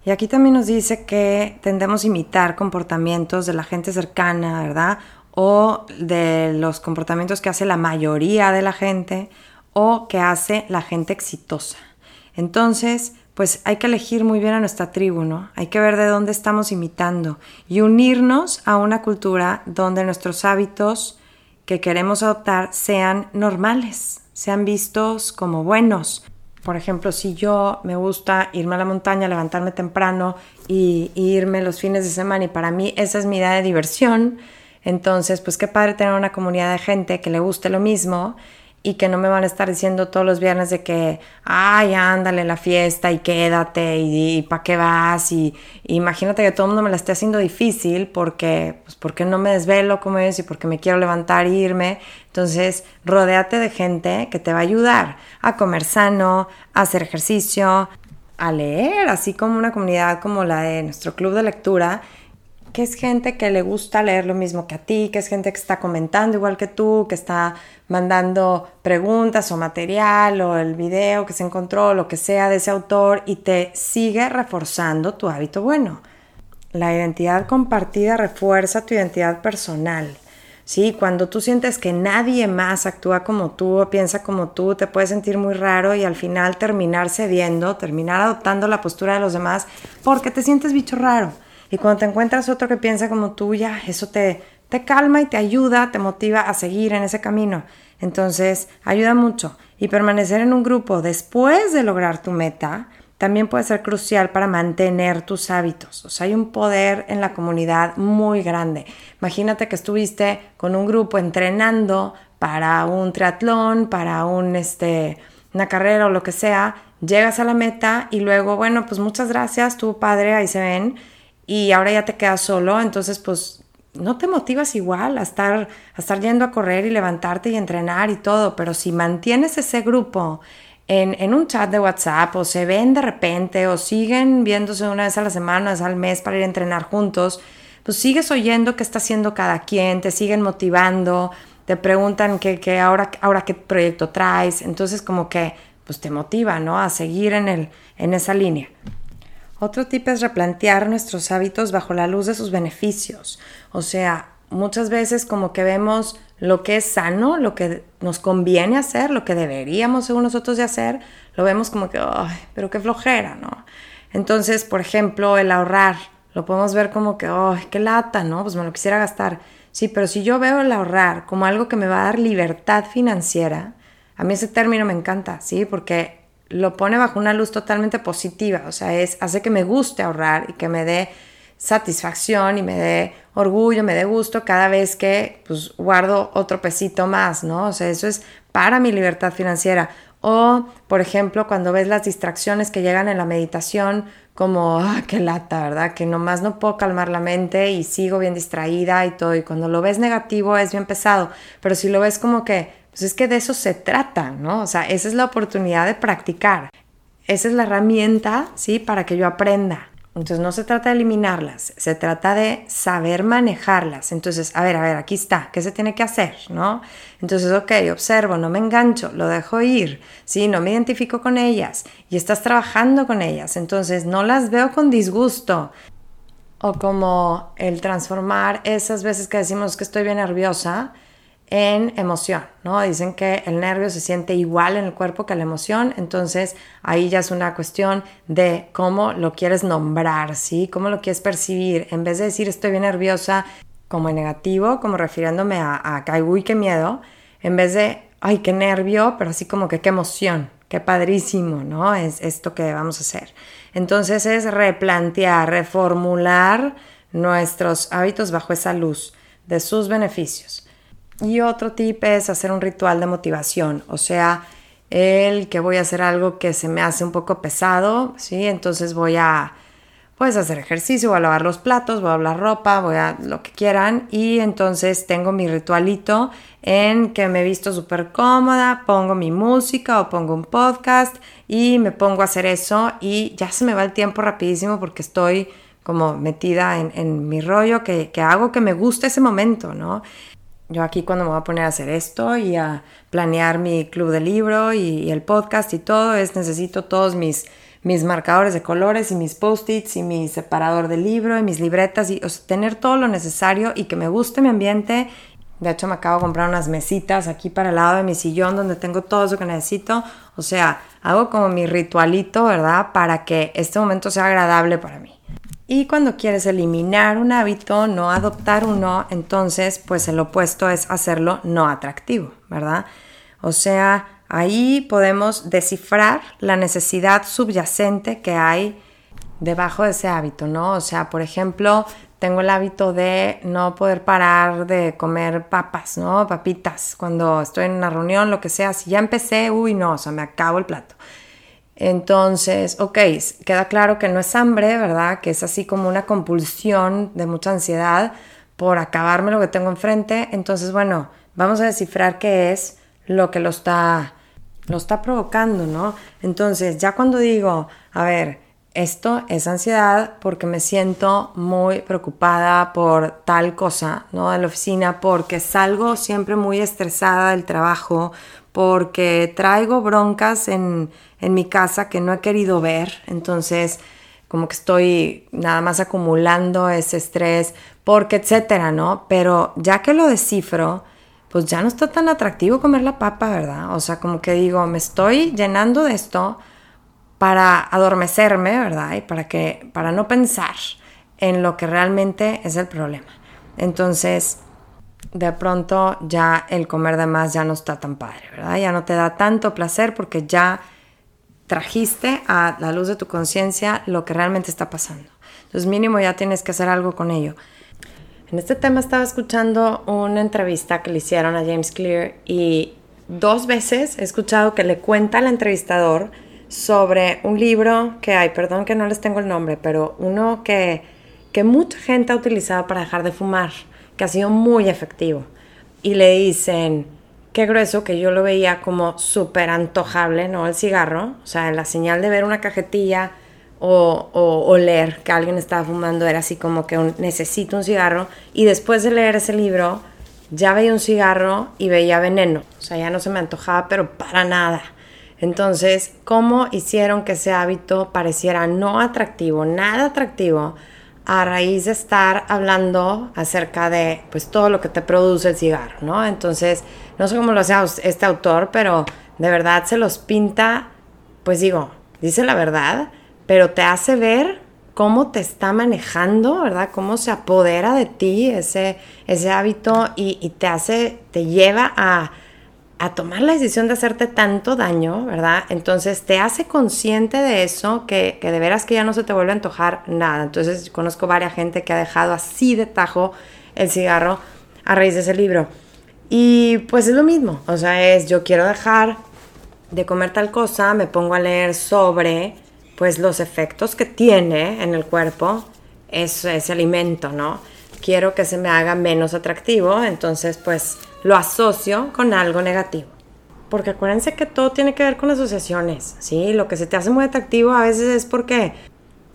Y aquí también nos dice que tendemos a imitar comportamientos de la gente cercana, ¿verdad? O de los comportamientos que hace la mayoría de la gente o que hace la gente exitosa. Entonces, pues hay que elegir muy bien a nuestra tribu, ¿no? Hay que ver de dónde estamos imitando y unirnos a una cultura donde nuestros hábitos que queremos adoptar sean normales, sean vistos como buenos. Por ejemplo, si yo me gusta irme a la montaña, levantarme temprano y irme los fines de semana y para mí esa es mi edad de diversión, entonces pues qué padre tener una comunidad de gente que le guste lo mismo y que no me van a estar diciendo todos los viernes de que, ay, ándale la fiesta y quédate y ¿para qué vas? Y imagínate que todo el mundo me la esté haciendo difícil porque no me desvelo como ellos y porque me quiero levantar e irme. Entonces, rodéate de gente que te va a ayudar a comer sano, a hacer ejercicio, a leer, así como una comunidad como la de nuestro club de lectura, que es gente que le gusta leer lo mismo que a ti, que es gente que está comentando igual que tú, que está mandando preguntas o material o el video que se encontró, lo que sea de ese autor, y te sigue reforzando tu hábito bueno. La identidad compartida refuerza tu identidad personal. Sí, cuando tú sientes que nadie más actúa como tú o piensa como tú, te puedes sentir muy raro y al final terminar cediendo, terminar adoptando la postura de los demás porque te sientes bicho raro. Y cuando te encuentras otro que piensa como tú, ya eso te calma y te ayuda, te motiva a seguir en ese camino. Entonces, ayuda mucho. Y permanecer en un grupo después de lograr tu meta también puede ser crucial para mantener tus hábitos. O sea, hay un poder en la comunidad muy grande. Imagínate que estuviste con un grupo entrenando para un triatlón, para una carrera o lo que sea. Llegas a la meta y luego, bueno, pues muchas gracias, tu padre, ahí se ven. Y ahora ya te quedas solo, entonces pues no te motivas igual a estar yendo a correr y levantarte y entrenar y todo. Pero si mantienes ese grupo en un chat de WhatsApp o se ven de repente o siguen viéndose una vez a la semana, una vez al mes para ir a entrenar juntos, pues sigues oyendo qué está haciendo cada quien, te siguen motivando, te preguntan que ahora qué proyecto traes. Entonces como que pues te motiva, ¿no?, a seguir en esa línea. Otro tip es replantear nuestros hábitos bajo la luz de sus beneficios. O sea, muchas veces como que vemos lo que es sano, lo que nos conviene hacer, lo que deberíamos según nosotros de hacer, lo vemos como que, ¡ay, pero qué flojera!, ¿no? Entonces, por ejemplo, el ahorrar, lo podemos ver como que, ¡ay, qué lata!, ¿no? Pues me lo quisiera gastar. Sí, pero si yo veo el ahorrar como algo que me va a dar libertad financiera, a mí ese término me encanta, ¿sí? Porque lo pone bajo una luz totalmente positiva, o sea, hace que me guste ahorrar y que me dé satisfacción y me dé orgullo, me dé gusto cada vez que pues guardo otro pesito más, ¿no? O sea, eso es para mi libertad financiera. O, por ejemplo, cuando ves las distracciones que llegan en la meditación, como, ¡ah, qué lata!, ¿verdad? Que nomás no puedo calmar la mente y sigo bien distraída y todo. Y cuando lo ves negativo es bien pesado, pero si lo ves como que pues es que de eso se trata, ¿no? O sea, esa es la oportunidad de practicar. Esa es la herramienta, ¿sí?, para que yo aprenda. Entonces, no se trata de eliminarlas, se trata de saber manejarlas. Entonces, a ver, aquí está, ¿qué se tiene que hacer?, ¿no? Entonces, ok, observo, no me engancho, lo dejo ir, ¿sí? No me identifico con ellas y estás trabajando con ellas. Entonces, no las veo con disgusto. O como el transformar esas veces que decimos que estoy bien nerviosa en emoción, ¿no? Dicen que el nervio se siente igual en el cuerpo que la emoción, entonces ahí ya es una cuestión de cómo lo quieres nombrar, ¿sí? Cómo lo quieres percibir, en vez de decir estoy bien nerviosa como en negativo, como refiriéndome a uy, qué miedo, en vez de ay, qué nervio, pero así como que qué emoción, qué padrísimo, ¿no? Es esto que vamos a hacer. Entonces es replantear, reformular nuestros hábitos bajo esa luz de sus beneficios. Y otro tip es hacer un ritual de motivación, o sea, el que voy a hacer algo que se me hace un poco pesado, ¿sí? Entonces voy a, pues, hacer ejercicio, voy a lavar los platos, voy a lavar ropa, voy a lo que quieran, y entonces tengo mi ritualito en que me visto súper cómoda, pongo mi música o pongo un podcast y me pongo a hacer eso y ya se me va el tiempo rapidísimo porque estoy como metida en mi rollo que hago que me guste ese momento, ¿no? Yo aquí cuando me voy a poner a hacer esto y a planear mi club de libro y el podcast y todo, necesito todos mis marcadores de colores y mis post-its y mi separador de libro y mis libretas y, o sea, tener todo lo necesario y que me guste mi ambiente. De hecho, me acabo de comprar unas mesitas aquí para el lado de mi sillón donde tengo todo eso que necesito. O sea, hago como mi ritualito, ¿verdad?, para que este momento sea agradable para mí. Y cuando quieres eliminar un hábito, no adoptar uno, entonces pues el opuesto es hacerlo no atractivo, ¿verdad? O sea, ahí podemos descifrar la necesidad subyacente que hay debajo de ese hábito, ¿no? O sea, por ejemplo, tengo el hábito de no poder parar de comer papas, ¿no? Papitas, cuando estoy en una reunión, lo que sea. Si ya empecé, me acabo el plato. Entonces, ok, queda claro que no es hambre, ¿verdad? Que es así como una compulsión de mucha ansiedad por acabarme lo que tengo enfrente. Entonces, bueno, vamos a descifrar qué es lo que lo está provocando, ¿no? Entonces, ya cuando digo, a ver, esto es ansiedad porque me siento muy preocupada por tal cosa, ¿no? En la oficina, porque salgo siempre muy estresada del trabajo, porque traigo broncas en mi casa que no he querido ver, entonces como que estoy nada más acumulando ese estrés, porque etcétera, ¿no? Pero ya que lo descifro, pues ya no está tan atractivo comer la papa, ¿verdad? O sea, como que digo, me estoy llenando de esto para adormecerme, ¿verdad? Y para no pensar en lo que realmente es el problema. Entonces, de pronto ya el comer de más ya no está tan padre, ¿verdad? Ya no te da tanto placer porque ya trajiste a la luz de tu conciencia lo que realmente está pasando. Entonces, mínimo ya tienes que hacer algo con ello. En este tema estaba escuchando una entrevista que le hicieron a James Clear y 2 veces he escuchado que le cuenta al entrevistador sobre un libro que hay, perdón que no les tengo el nombre, pero uno que mucha gente ha utilizado para dejar de fumar, que ha sido muy efectivo. Y le dicen, qué grueso, que yo lo veía como súper antojable, ¿no? El cigarro, o sea, la señal de ver una cajetilla o oler que alguien estaba fumando era así como que necesito un cigarro. Y después de leer ese libro, ya veía un cigarro y veía veneno. O sea, ya no se me antojaba, pero para nada. Entonces, ¿cómo hicieron que ese hábito pareciera no atractivo, nada atractivo, a raíz de estar hablando acerca de, pues, todo lo que te produce el cigarro, ¿no? Entonces, no sé cómo lo hace este autor, pero de verdad se los pinta, pues digo, dice la verdad, pero te hace ver cómo te está manejando, ¿verdad? Cómo se apodera de ti ese hábito y te lleva a tomar la decisión de hacerte tanto daño, ¿verdad? Entonces te hace consciente de eso, que de veras que ya no se te vuelve a antojar nada. Entonces conozco varias gente que ha dejado así de tajo el cigarro a raíz de ese libro. Y pues es lo mismo, o sea, yo quiero dejar de comer tal cosa, me pongo a leer sobre, pues, los efectos que tiene en el cuerpo ese alimento, ¿no? Quiero que se me haga menos atractivo, entonces pues lo asocio con algo negativo. Porque acuérdense que todo tiene que ver con asociaciones, ¿sí? Lo que se te hace muy atractivo a veces es porque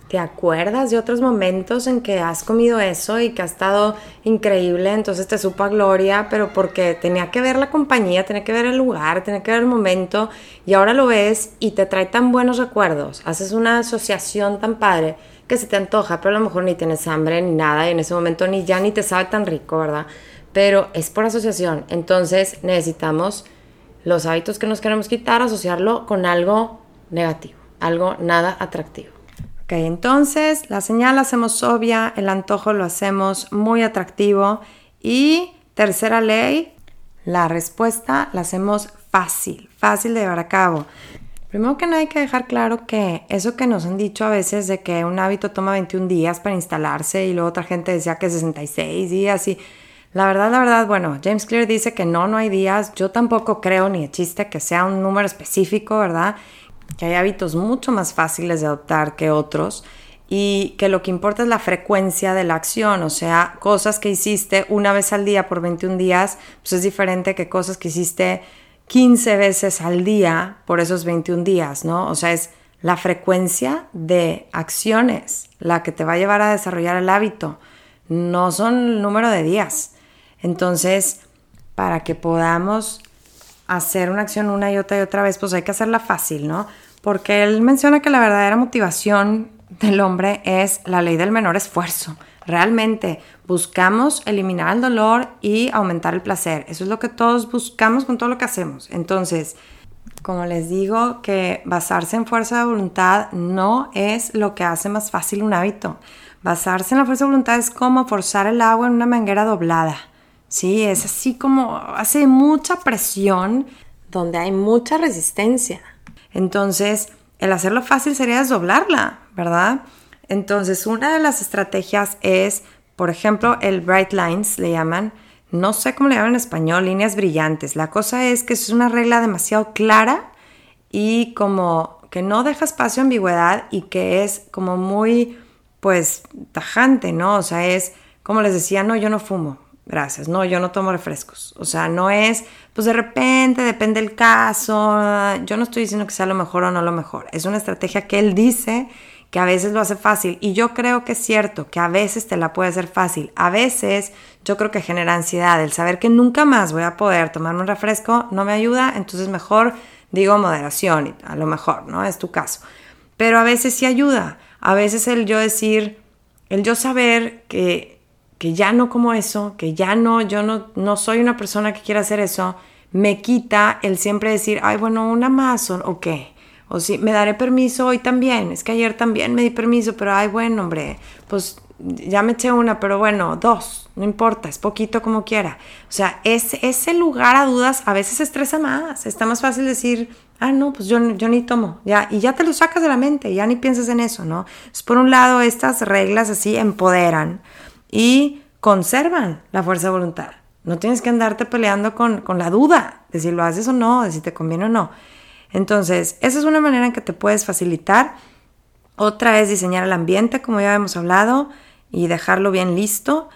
te acuerdas de otros momentos en que has comido eso y que ha estado increíble, entonces te supo a gloria, pero porque tenía que ver la compañía, tenía que ver el lugar, tenía que ver el momento, y ahora lo ves y te trae tan buenos recuerdos, haces una asociación tan padre que se te antoja, pero a lo mejor ni tienes hambre ni nada, y en ese momento ni te sabe tan rico, ¿verdad? Pero es por asociación. Entonces necesitamos los hábitos que nos queremos quitar, asociarlo con algo negativo, algo nada atractivo. Ok, entonces la señal la hacemos obvia, el antojo lo hacemos muy atractivo y 3.0 ley, la respuesta la hacemos fácil de llevar a cabo. Primero que nada hay que dejar claro que eso que nos han dicho a veces de que un hábito toma 21 días para instalarse y luego otra gente decía que 66 días y... La verdad, bueno, James Clear dice que no hay días. Yo tampoco creo ni de chiste que sea un número específico, ¿verdad? Que hay hábitos mucho más fáciles de adoptar que otros y que lo que importa es la frecuencia de la acción. O sea, cosas que hiciste una vez al día por 21 días, pues es diferente que cosas que hiciste 15 veces al día por esos 21 días, ¿no? O sea, es la frecuencia de acciones la que te va a llevar a desarrollar el hábito. No son el número de días. Entonces, para que podamos hacer una acción una y otra vez, pues hay que hacerla fácil, ¿no? Porque él menciona que la verdadera motivación del hombre es la ley del menor esfuerzo. Realmente buscamos eliminar el dolor y aumentar el placer. Eso es lo que todos buscamos con todo lo que hacemos. Entonces, como les digo, que basarse en fuerza de voluntad no es lo que hace más fácil un hábito. Basarse en la fuerza de voluntad es como forzar el agua en una manguera doblada. Sí, es así como hace mucha presión donde hay mucha resistencia. Entonces, el hacerlo fácil sería desdoblarla, ¿verdad? Entonces, una de las estrategias es Por ejemplo, el bright lines le llaman, no sé cómo le llaman en español, líneas brillantes. La cosa es que es una regla demasiado clara y como que no deja espacio a ambigüedad y que es como muy, pues, tajante, ¿no? O sea, es como les decía, no, yo no fumo, gracias, no, yo no tomo refrescos. O sea, no es, pues de repente, depende del caso, yo no estoy diciendo que sea lo mejor o no lo mejor. Es una estrategia que él dice que a veces lo hace fácil y yo creo que es cierto que a veces te la puede hacer fácil. A veces yo creo que genera ansiedad el saber que nunca más voy a poder tomarme un refresco, no me ayuda, entonces mejor digo moderación, a lo mejor, ¿no? Es tu caso. Pero a veces sí ayuda. A veces el yo decir, el yo saber que ya no como eso, que ya no, yo no soy una persona que quiera hacer eso, me quita el siempre decir, ay, bueno, una más o qué. O sí, me daré permiso hoy también, es que ayer también me di permiso, pero ay, bueno, hombre, pues ya me eché una, pero bueno, dos, no importa, es poquito como quiera. O sea, ese lugar a dudas a veces estresa más, está más fácil decir, ah, no, pues yo ni tomo, ya, y ya te lo sacas de la mente, ya ni piensas en eso, ¿no? Entonces, por un lado, estas reglas así empoderan y conservan la fuerza de voluntad. No tienes que andarte peleando con la duda de si lo haces o no, de si te conviene o no. Entonces, esa es una manera en que te puedes facilitar. Otra es diseñar el ambiente, como ya hemos hablado, y dejarlo bien listo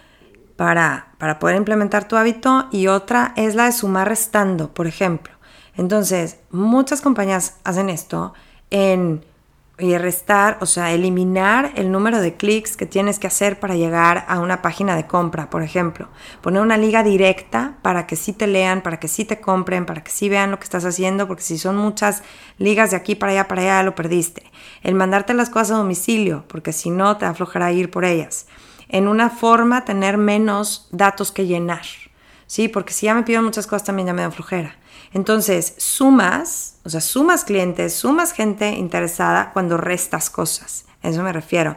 para poder implementar tu hábito. Y otra es la de sumar restando, por ejemplo. Entonces, muchas compañías hacen esto y restar, o sea, eliminar el número de clics que tienes que hacer para llegar a una página de compra, por ejemplo. Poner una liga directa para que sí te lean, para que sí te compren, para que sí vean lo que estás haciendo, porque si son muchas ligas de aquí para allá, lo perdiste. El mandarte las cosas a domicilio, porque si no te aflojará ir por ellas. En una forma, tener menos datos que llenar, ¿sí? Porque si ya me piden muchas cosas, también ya me da flojera. Entonces, sumas, o sea, sumas clientes, sumas gente interesada cuando restas cosas. A eso me refiero.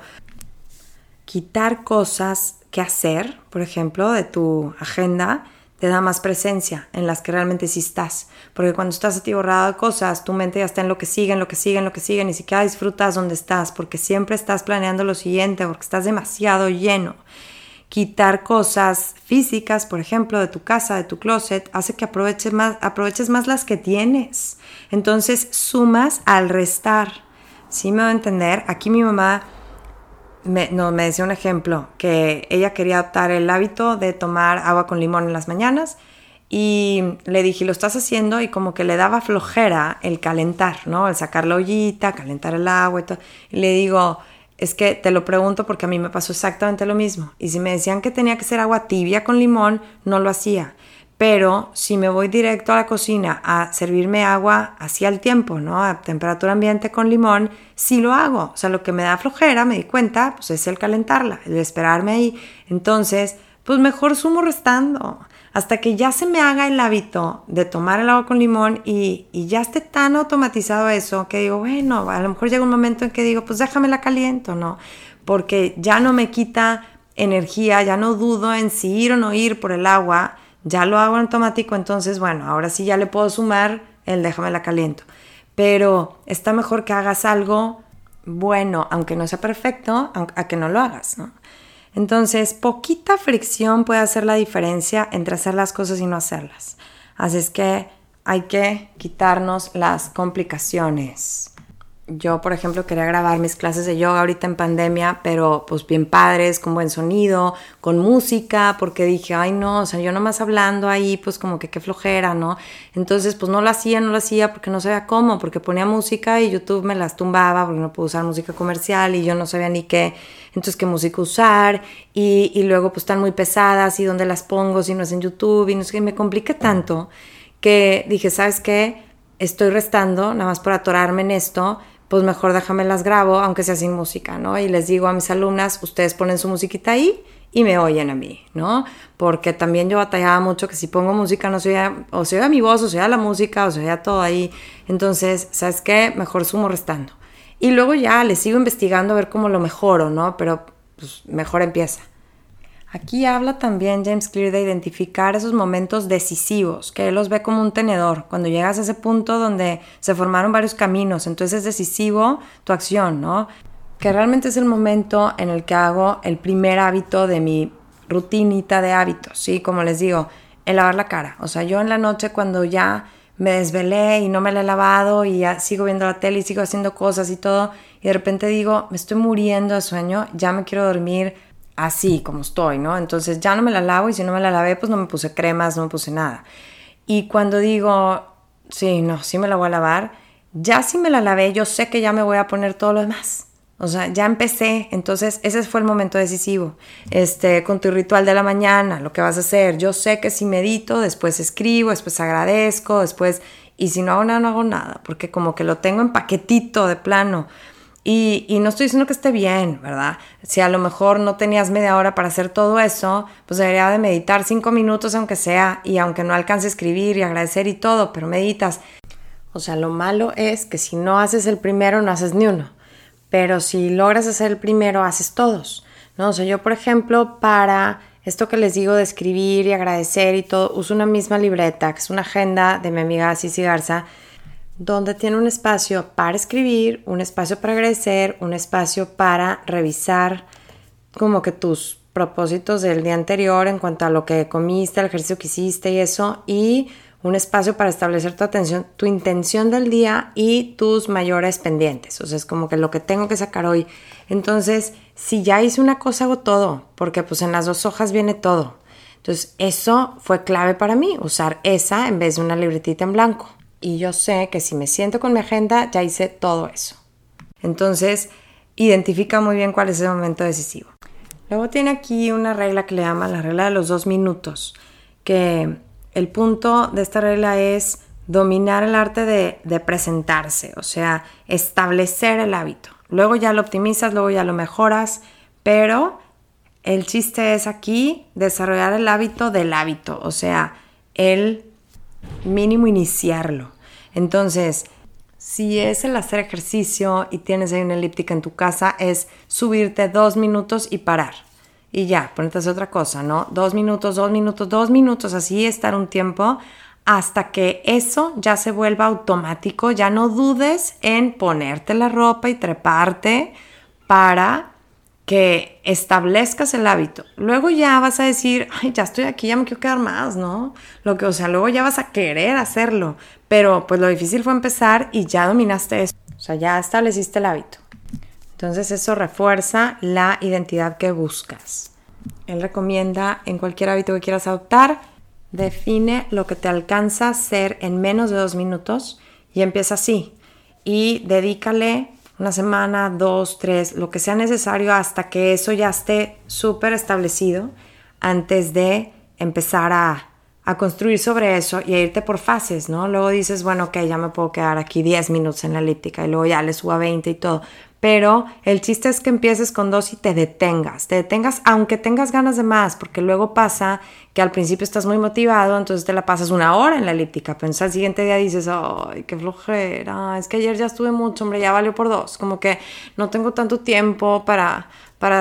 Quitar cosas que hacer, por ejemplo, de tu agenda, te da más presencia en las que realmente sí estás. Porque cuando estás atiborrado de cosas, tu mente ya está en lo que sigue, en lo que sigue, en lo que sigue. Ni siquiera disfrutas donde estás, porque siempre estás planeando lo siguiente, porque estás demasiado lleno. Quitar cosas físicas, por ejemplo, de tu casa, de tu closet, hace que aproveches más las que tienes. Entonces, sumas al restar. ¿Sí me va a entender? Aquí mi mamá me decía un ejemplo, que ella quería adoptar el hábito de tomar agua con limón en las mañanas y le dije, ¿lo estás haciendo? Y como que le daba flojera el calentar, ¿no? El sacar la ollita, calentar el agua y todo. Y le digo, es que te lo pregunto porque a mí me pasó exactamente lo mismo. Y si me decían que tenía que ser agua tibia con limón, no lo hacía. Pero si me voy directo a la cocina a servirme agua así al tiempo, ¿no? A temperatura ambiente con limón, sí lo hago. O sea, lo que me da flojera, me di cuenta, pues es el calentarla, el esperarme ahí. Entonces, pues mejor sumo restando. Hasta que ya se me haga el hábito de tomar el agua con limón y ya esté tan automatizado eso que digo, bueno, a lo mejor llega un momento en que digo, pues déjame la caliento, ¿no? Porque ya no me quita energía, ya no dudo en si ir o no ir por el agua, ya lo hago en automático, entonces, bueno, ahora sí ya le puedo sumar el déjame la caliento. Pero está mejor que hagas algo bueno, aunque no sea perfecto, a que no lo hagas, ¿no? Entonces, poquita fricción puede hacer la diferencia entre hacer las cosas y no hacerlas. Así es que hay que quitarnos las complicaciones. Yo, por ejemplo, quería grabar mis clases de yoga ahorita en pandemia, pero pues bien padres, con buen sonido, con música, porque dije, ay no, o sea, yo nomás hablando ahí, pues como que qué flojera, ¿no? Entonces, pues no lo hacía porque no sabía cómo, porque ponía música y YouTube me las tumbaba porque no puedo usar música comercial y yo no sabía ni qué, entonces qué música usar y luego pues están muy pesadas y dónde las pongo si no es en YouTube y no sé qué, me complica tanto que dije, ¿sabes qué? Estoy restando, nada más por atorarme en esto, pues mejor déjame las grabo, aunque sea sin música, ¿no? Y les digo a mis alumnas, ustedes ponen su musiquita ahí y me oyen a mí, ¿no? Porque también yo batallaba mucho que si pongo música no se oía, o se oía mi voz, o se oía la música, o se oía todo ahí. Entonces, ¿sabes qué? Mejor sumo restando. Y luego ya les sigo investigando a ver cómo lo mejoro, ¿no? Pero pues, mejor empieza. Aquí habla también James Clear de identificar esos momentos decisivos, que él los ve como un tenedor. Cuando llegas a ese punto donde se formaron varios caminos, entonces es decisivo tu acción, ¿no? Que realmente es el momento en el que hago el primer hábito de mi rutinita de hábitos, ¿sí? Como les digo, el lavar la cara. O sea, yo en la noche cuando ya me desvelé y no me la he lavado y ya sigo viendo la tele y sigo haciendo cosas y todo, y de repente digo, me estoy muriendo de sueño, ya me quiero dormir así como estoy, ¿no? Entonces ya no me la lavo, y si no me la lavé, pues no me puse cremas, no me puse nada. Y cuando digo, sí, no, sí me la voy a lavar, ya sí me la lavé, yo sé que ya me voy a poner todo lo demás. O sea, ya empecé, entonces ese fue el momento decisivo. Con tu ritual de la mañana, lo que vas a hacer. Yo sé que si medito, después escribo, después agradezco, después... Y si no hago nada, no hago nada, porque como que lo tengo en paquetito de plano. Y no estoy diciendo que esté bien, ¿verdad? Si a lo mejor no tenías media hora para hacer todo eso, pues debería de meditar 5 minutos aunque sea, y aunque no alcance a escribir y agradecer y todo, pero meditas. O sea, lo malo es que si no haces el primero, no haces ni uno. Pero si logras hacer el primero, haces todos, ¿no? O sea, yo, por ejemplo, para esto que les digo de escribir y agradecer y todo, uso una misma libreta, que es una agenda de mi amiga Cici Garza, donde tiene un espacio para escribir, un espacio para agradecer, un espacio para revisar como que tus propósitos del día anterior en cuanto a lo que comiste, el ejercicio que hiciste y eso, y un espacio para establecer tu atención, tu intención del día y tus mayores pendientes. O sea, es como que lo que tengo que sacar hoy. Entonces, si ya hice una cosa, hago todo, porque pues en las 2 hojas viene todo. Entonces, eso fue clave para mí, usar esa en vez de una libretita en blanco. Y yo sé que si me siento con mi agenda, ya hice todo eso. Entonces, identifica muy bien cuál es el momento decisivo. Luego tiene aquí una regla que le llama la regla de los 2 minutos, que... El punto de esta regla es dominar el arte de presentarse, o sea, establecer el hábito. Luego ya lo optimizas, luego ya lo mejoras, pero el chiste es aquí desarrollar el hábito del hábito, o sea, el mínimo iniciarlo. Entonces, si es el hacer ejercicio y tienes ahí una elíptica en tu casa, es subirte 2 minutos y parar. Y ya, ponete otra cosa, ¿no? 2 minutos, así estar un tiempo hasta que eso ya se vuelva automático. Ya no dudes en ponerte la ropa y treparte para que establezcas el hábito. Luego ya vas a decir, ay, ya estoy aquí, ya me quiero quedar más, ¿no? Luego ya vas a querer hacerlo. Pero pues lo difícil fue empezar y ya dominaste eso. O sea, ya estableciste el hábito. Entonces eso refuerza la identidad que buscas. Él recomienda en cualquier hábito que quieras adoptar, define lo que te alcanza a hacer en menos de 2 minutos y empieza así. Y dedícale 1 semana, 2, 3, lo que sea necesario hasta que eso ya esté súper establecido antes de empezar a construir sobre eso y a irte por fases, ¿no? Luego dices, bueno, ok, ya me puedo quedar aquí 10 minutos en la elíptica y luego ya le subo a 20 y todo. Pero el chiste es que empieces con 2 y te detengas aunque tengas ganas de más, porque luego pasa que al principio estás muy motivado, entonces te la pasas 1 hora en la elíptica, pero al siguiente día dices, ay, qué flojera, es que ayer ya estuve mucho, hombre, ya valió por 2, como que no tengo tanto tiempo para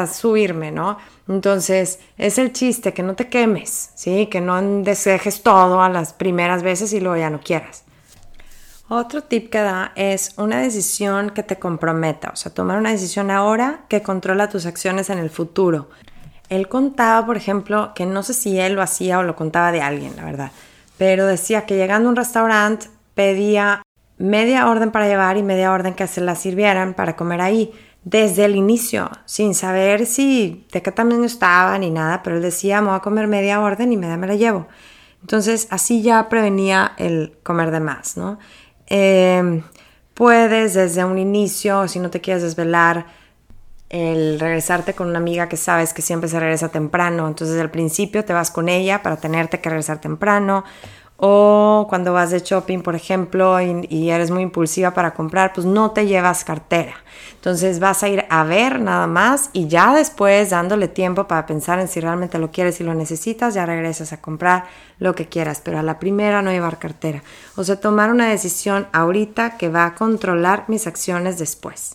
subirme, ¿no? Entonces es el chiste, que no te quemes, ¿sí? Que no desejes todo a las primeras veces y luego ya no quieras. Otro tip que da es una decisión que te comprometa, o sea, tomar una decisión ahora que controla tus acciones en el futuro. Él contaba, por ejemplo, que no sé si él lo hacía o lo contaba de alguien, la verdad, pero decía que llegando a un restaurante pedía media orden para llevar y media orden que se la sirvieran para comer ahí desde el inicio, sin saber si de qué tamaño estaba ni nada, pero él decía, me voy a comer media orden y media me la llevo. Entonces, así ya prevenía el comer de más, ¿no? Puedes desde un inicio, si no te quieres desvelar, el regresarte con una amiga que sabes que siempre se regresa temprano, entonces al principio te vas con ella para tenerte que regresar temprano, o cuando vas de shopping, por ejemplo, y eres muy impulsiva para comprar, pues no te llevas cartera, entonces vas a ir a ver nada más y ya después, dándole tiempo para pensar en si realmente lo quieres y lo necesitas, ya regresas a comprar lo que quieras, pero a la primera no llevar cartera. O sea, tomar una decisión ahorita que va a controlar mis acciones después,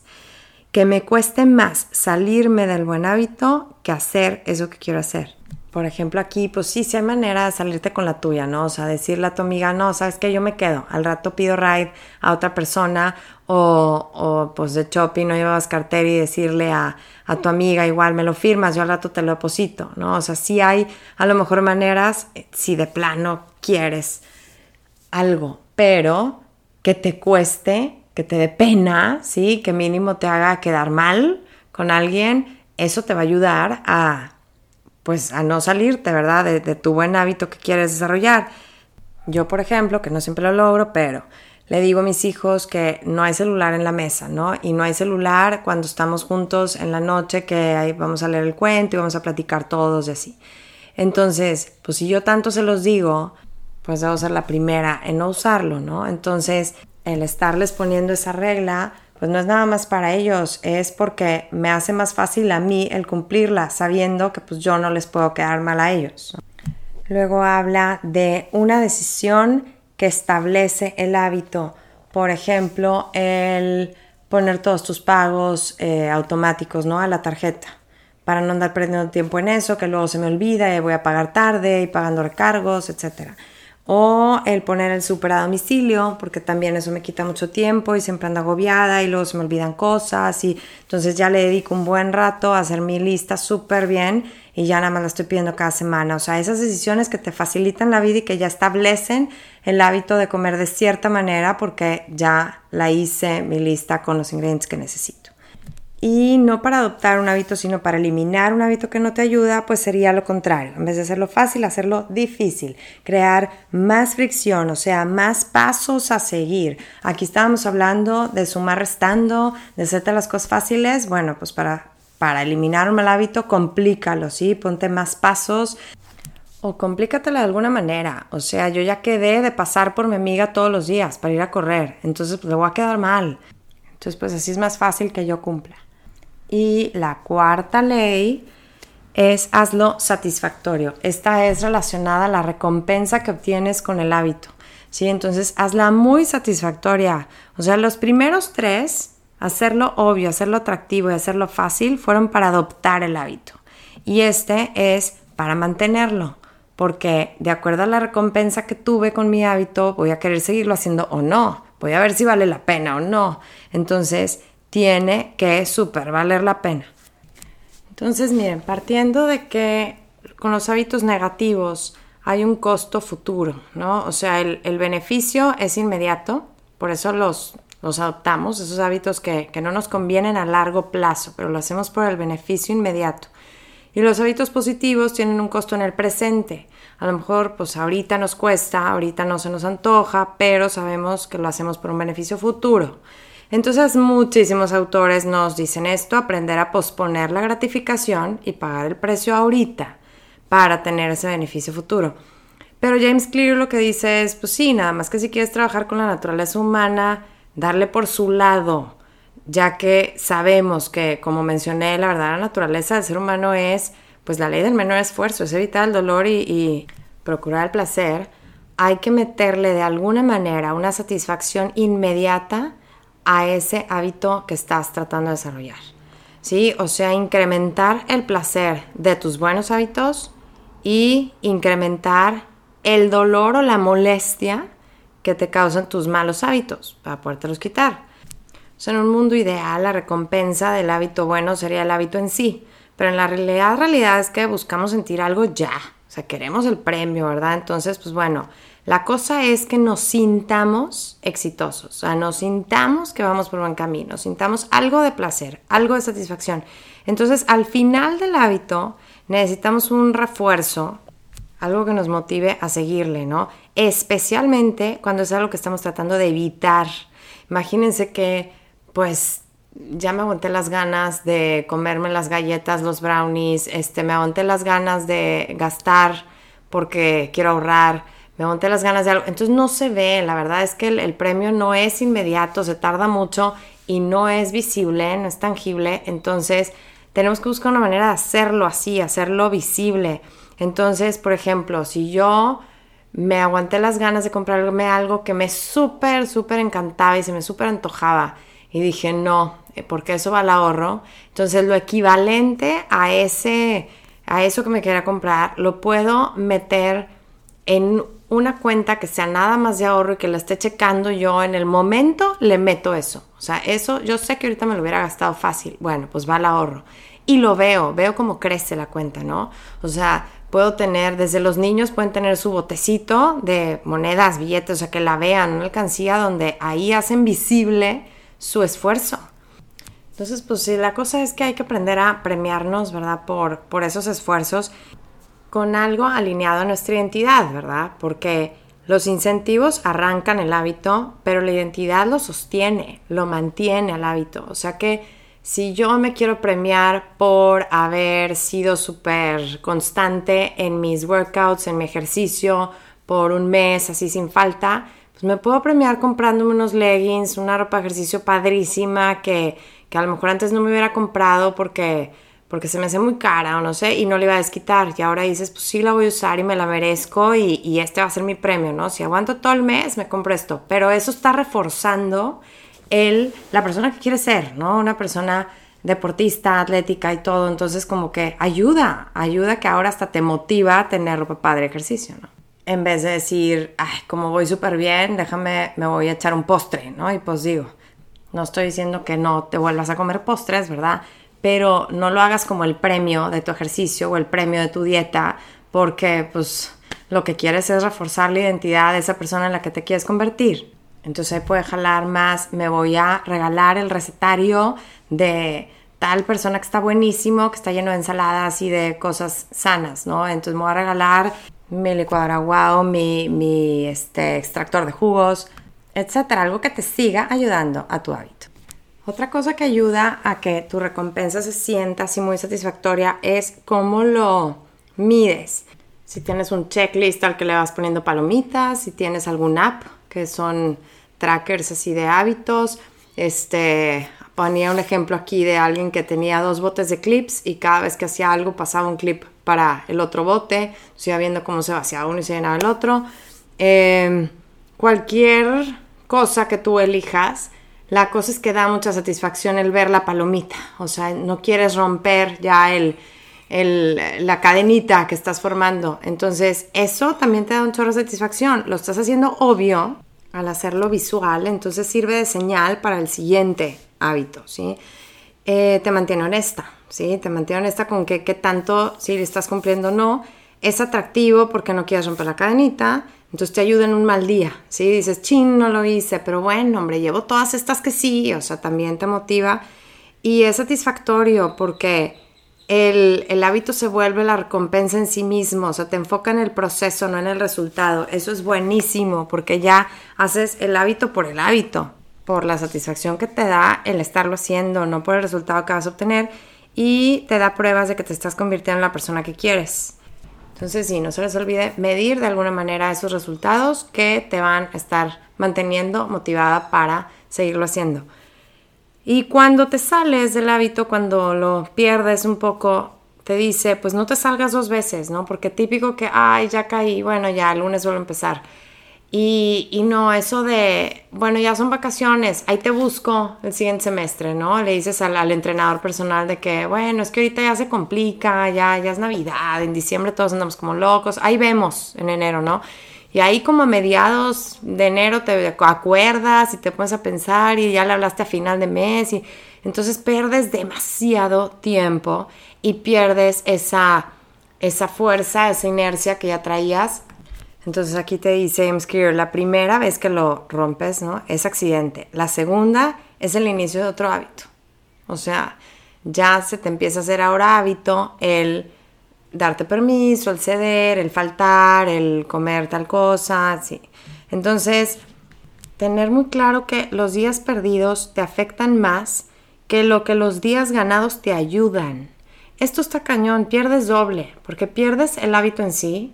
que me cueste más salirme del buen hábito que hacer eso que quiero hacer. Por ejemplo, aquí, pues sí, sí hay manera de salirte con la tuya, ¿no? O sea, decirle a tu amiga, no, ¿sabes qué? Yo me quedo, al rato pido ride a otra persona o pues de shopping no llevabas cartera y decirle a tu amiga, igual me lo firmas, yo al rato te lo deposito, ¿no? O sea, sí hay a lo mejor maneras, si de plano quieres algo, pero que te cueste, que te dé pena, ¿sí? Que mínimo te haga quedar mal con alguien, eso te va a ayudar a no salirte, ¿verdad? De tu buen hábito que quieres desarrollar. Yo, por ejemplo, que no siempre lo logro, pero le digo a mis hijos que no hay celular en la mesa, ¿no? Y no hay celular cuando estamos juntos en la noche, que ahí vamos a leer el cuento y vamos a platicar todos y así. Entonces, pues si yo tanto se los digo, pues debo ser la primera en no usarlo, ¿no? Entonces, el estarles poniendo esa regla, pues no es nada más para ellos, es porque me hace más fácil a mí el cumplirla, sabiendo que pues yo no les puedo quedar mal a ellos. Luego habla de una decisión que establece el hábito, por ejemplo, el poner todos tus pagos automáticos, ¿no? A la tarjeta, para no andar perdiendo tiempo en eso, que luego se me olvida y voy a pagar tarde y pagando recargos, etcétera. O el poner el súper a domicilio, porque también eso me quita mucho tiempo y siempre ando agobiada y luego se me olvidan cosas y entonces ya le dedico un buen rato a hacer mi lista súper bien y ya nada más la estoy pidiendo cada semana. O sea, esas decisiones que te facilitan la vida y que ya establecen el hábito de comer de cierta manera porque ya la hice mi lista con los ingredientes que necesito. Y no para adoptar un hábito, sino para eliminar un hábito que no te ayuda, pues sería lo contrario. En vez de hacerlo fácil, hacerlo difícil. Crear más fricción, o sea, más pasos a seguir. Aquí estábamos hablando de sumar restando, de hacerte las cosas fáciles. Bueno, pues para eliminar un mal hábito, complícalo, ¿sí? Ponte más pasos. O complícatela de alguna manera. O sea, yo ya quedé de pasar por mi amiga todos los días para ir a correr. Entonces, pues le voy a quedar mal. Entonces, pues así es más fácil que yo cumpla. Y la cuarta ley es hazlo satisfactorio. Esta es relacionada a la recompensa que obtienes con el hábito, ¿sí? Entonces, hazla muy satisfactoria. O sea, los primeros tres, hacerlo obvio, hacerlo atractivo y hacerlo fácil, fueron para adoptar el hábito. Y este es para mantenerlo, porque de acuerdo a la recompensa que tuve con mi hábito, voy a querer seguirlo haciendo o no. Voy a ver si vale la pena o no. Entonces, tiene que súper valer la pena. Entonces, miren, partiendo de que con los hábitos negativos hay un costo futuro, ¿no? O sea, el beneficio es inmediato, por eso los adoptamos, esos hábitos que no nos convienen a largo plazo, pero lo hacemos por el beneficio inmediato. Y los hábitos positivos tienen un costo en el presente. A lo mejor, pues ahorita nos cuesta, ahorita no se nos antoja, pero sabemos que lo hacemos por un beneficio futuro. Entonces, muchísimos autores nos dicen esto, aprender a posponer la gratificación y pagar el precio ahorita para tener ese beneficio futuro. Pero James Clear lo que dice es, pues sí, nada más que si quieres trabajar con la naturaleza humana, darle por su lado, ya que sabemos que, como mencioné, la verdadera naturaleza del ser humano es, pues la ley del menor esfuerzo, es evitar el dolor y procurar el placer. Hay que meterle de alguna manera una satisfacción inmediata a ese hábito que estás tratando de desarrollar, ¿sí? O sea, incrementar el placer de tus buenos hábitos y incrementar el dolor o la molestia que te causan tus malos hábitos para podértelos quitar. O sea, en un mundo ideal, la recompensa del hábito bueno sería el hábito en sí, pero en la realidad es que buscamos sentir algo ya, o sea, queremos el premio, ¿verdad? Entonces, pues bueno, la cosa es que nos sintamos exitosos, o sea, nos sintamos que vamos por buen camino, sintamos algo de placer, algo de satisfacción. Entonces, al final del hábito necesitamos un refuerzo, algo que nos motive a seguirle, ¿no? Especialmente cuando es algo que estamos tratando de evitar. Imagínense que, pues, ya me aguanté las ganas de comerme las galletas, los brownies, me aguanté las ganas de gastar porque quiero ahorrar, me monté las ganas de algo. Entonces no se ve, la verdad es que el premio no es inmediato, se tarda mucho y no es visible, no es tangible. Entonces tenemos que buscar una manera de hacerlo así, hacerlo visible. Entonces, por ejemplo, si yo me aguanté las ganas de comprarme algo que me súper, súper encantaba y se me súper antojaba y dije no, porque eso va al ahorro, entonces lo equivalente a ese a eso que me quiera comprar, lo puedo meter en una cuenta que sea nada más de ahorro y que la esté checando yo en el momento, le meto eso. O sea, eso yo sé que ahorita me lo hubiera gastado fácil. Bueno, pues va al ahorro. Y lo veo cómo crece la cuenta, ¿no? O sea, puedo tener, desde los niños pueden tener su botecito de monedas, billetes, o sea, que la vean, una alcancía donde ahí hacen visible su esfuerzo. Entonces, pues sí, la cosa es que hay que aprender a premiarnos, ¿verdad? Por esos esfuerzos, con algo alineado a nuestra identidad, ¿verdad? Porque los incentivos arrancan el hábito, pero la identidad lo sostiene, lo mantiene al hábito. O sea que si yo me quiero premiar por haber sido súper constante en mis workouts, en mi ejercicio, por un mes así sin falta, pues me puedo premiar comprándome unos leggings, una ropa de ejercicio padrísima que a lo mejor antes no me hubiera comprado porque se me hace muy cara o no sé, y no le iba a desquitar. Y ahora dices, pues sí la voy a usar y me la merezco y este va a ser mi premio, ¿no? Si aguanto todo el mes, me compro esto. Pero eso está reforzando la persona que quiere ser, ¿no? Una persona deportista, atlética y todo. Entonces como que ayuda que ahora hasta te motiva a tener ropa padre, ejercicio, ¿no? En vez de decir, ay, como voy súper bien, me voy a echar un postre, ¿no? Y pues digo, no estoy diciendo que no te vuelvas a comer postres, ¿verdad? Pero no lo hagas como el premio de tu ejercicio o el premio de tu dieta, porque pues lo que quieres es reforzar la identidad de esa persona en la que te quieres convertir. Entonces ahí puede jalar más, me voy a regalar el recetario de tal persona que está buenísimo, que está lleno de ensaladas y de cosas sanas, ¿no? Entonces me voy a regalar mi licuadora guau, mi extractor de jugos, etcétera, algo que te siga ayudando a tu hábito. Otra cosa que ayuda a que tu recompensa se sienta así muy satisfactoria es cómo lo mides. Si tienes un checklist al que le vas poniendo palomitas, si tienes algún app que son trackers así de hábitos. Ponía un ejemplo aquí de alguien que tenía 2 botes de clips y cada vez que hacía algo pasaba un clip para el otro bote. Se iba viendo cómo se vaciaba uno y se llenaba el otro. Cualquier cosa que tú elijas, la cosa es que da mucha satisfacción el ver la palomita. O sea, no quieres romper ya la cadenita que estás formando. Entonces, eso también te da un chorro de satisfacción. Lo estás haciendo obvio al hacerlo visual. Entonces, sirve de señal para el siguiente hábito, ¿sí? Te mantiene honesta, ¿sí? Te mantiene honesta con qué tanto, si le estás cumpliendo o no. Es atractivo porque no quieres romper la cadenita. Entonces te ayuda en un mal día, ¿sí? Dices, chin, no lo hice, pero bueno, hombre, llevo todas estas que sí. O sea, también te motiva y es satisfactorio porque el hábito se vuelve la recompensa en sí mismo. O sea, te enfoca en el proceso, no en el resultado. Eso es buenísimo porque ya haces el hábito, por la satisfacción que te da el estarlo haciendo, no por el resultado que vas a obtener, y te da pruebas de que te estás convirtiendo en la persona que quieres. Entonces, sí, no se les olvide medir de alguna manera esos resultados que te van a estar manteniendo motivada para seguirlo haciendo. Y cuando te sales del hábito, cuando lo pierdes un poco, te dice, pues no te salgas 2 veces, ¿no? Porque típico que, ay, ya caí, bueno, ya el lunes vuelvo a empezar. Y no, eso de, bueno, ya son vacaciones, ahí te busco el siguiente semestre, ¿no? Le dices al entrenador personal de que, bueno, es que ahorita ya se complica, ya es Navidad, en diciembre todos andamos como locos, ahí vemos en enero, ¿no? Y ahí como a mediados de enero te acuerdas y te pones a pensar y ya le hablaste a final de mes, y entonces pierdes demasiado tiempo y pierdes esa fuerza, esa inercia que ya traías. Entonces aquí te dice James Clear, la primera vez que lo rompes, ¿no? Es accidente. La segunda es el inicio de otro hábito. O sea, ya se te empieza a hacer ahora hábito el darte permiso, el ceder, el faltar, el comer tal cosa, sí. Entonces, tener muy claro que los días perdidos te afectan más que los días ganados te ayudan. Esto está cañón, pierdes doble, porque pierdes el hábito en sí.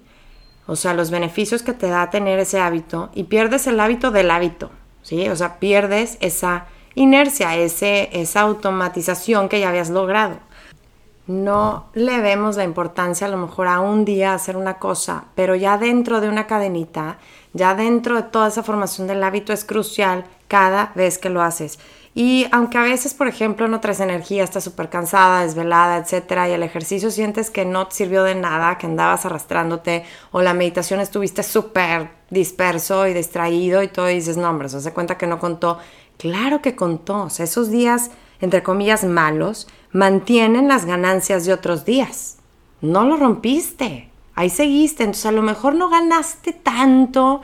O sea, los beneficios que te da tener ese hábito y pierdes el hábito del hábito, ¿sí? O sea, pierdes esa inercia, esa automatización que ya habías logrado. No le vemos la importancia a lo mejor a un día hacer una cosa, pero ya dentro de una cadenita, ya dentro de toda esa formación del hábito es crucial cada vez que lo haces. Y aunque a veces, por ejemplo, no traes energía, estás súper cansada, desvelada, etcétera, y el ejercicio sientes que no te sirvió de nada, que andabas arrastrándote, o la meditación estuviste súper disperso y distraído y todo, y dices, no, hombre, se hace cuenta que no contó. Claro que contó. O sea, esos días, entre comillas, malos, mantienen las ganancias de otros días. No lo rompiste, ahí seguiste. Entonces, a lo mejor no ganaste tanto,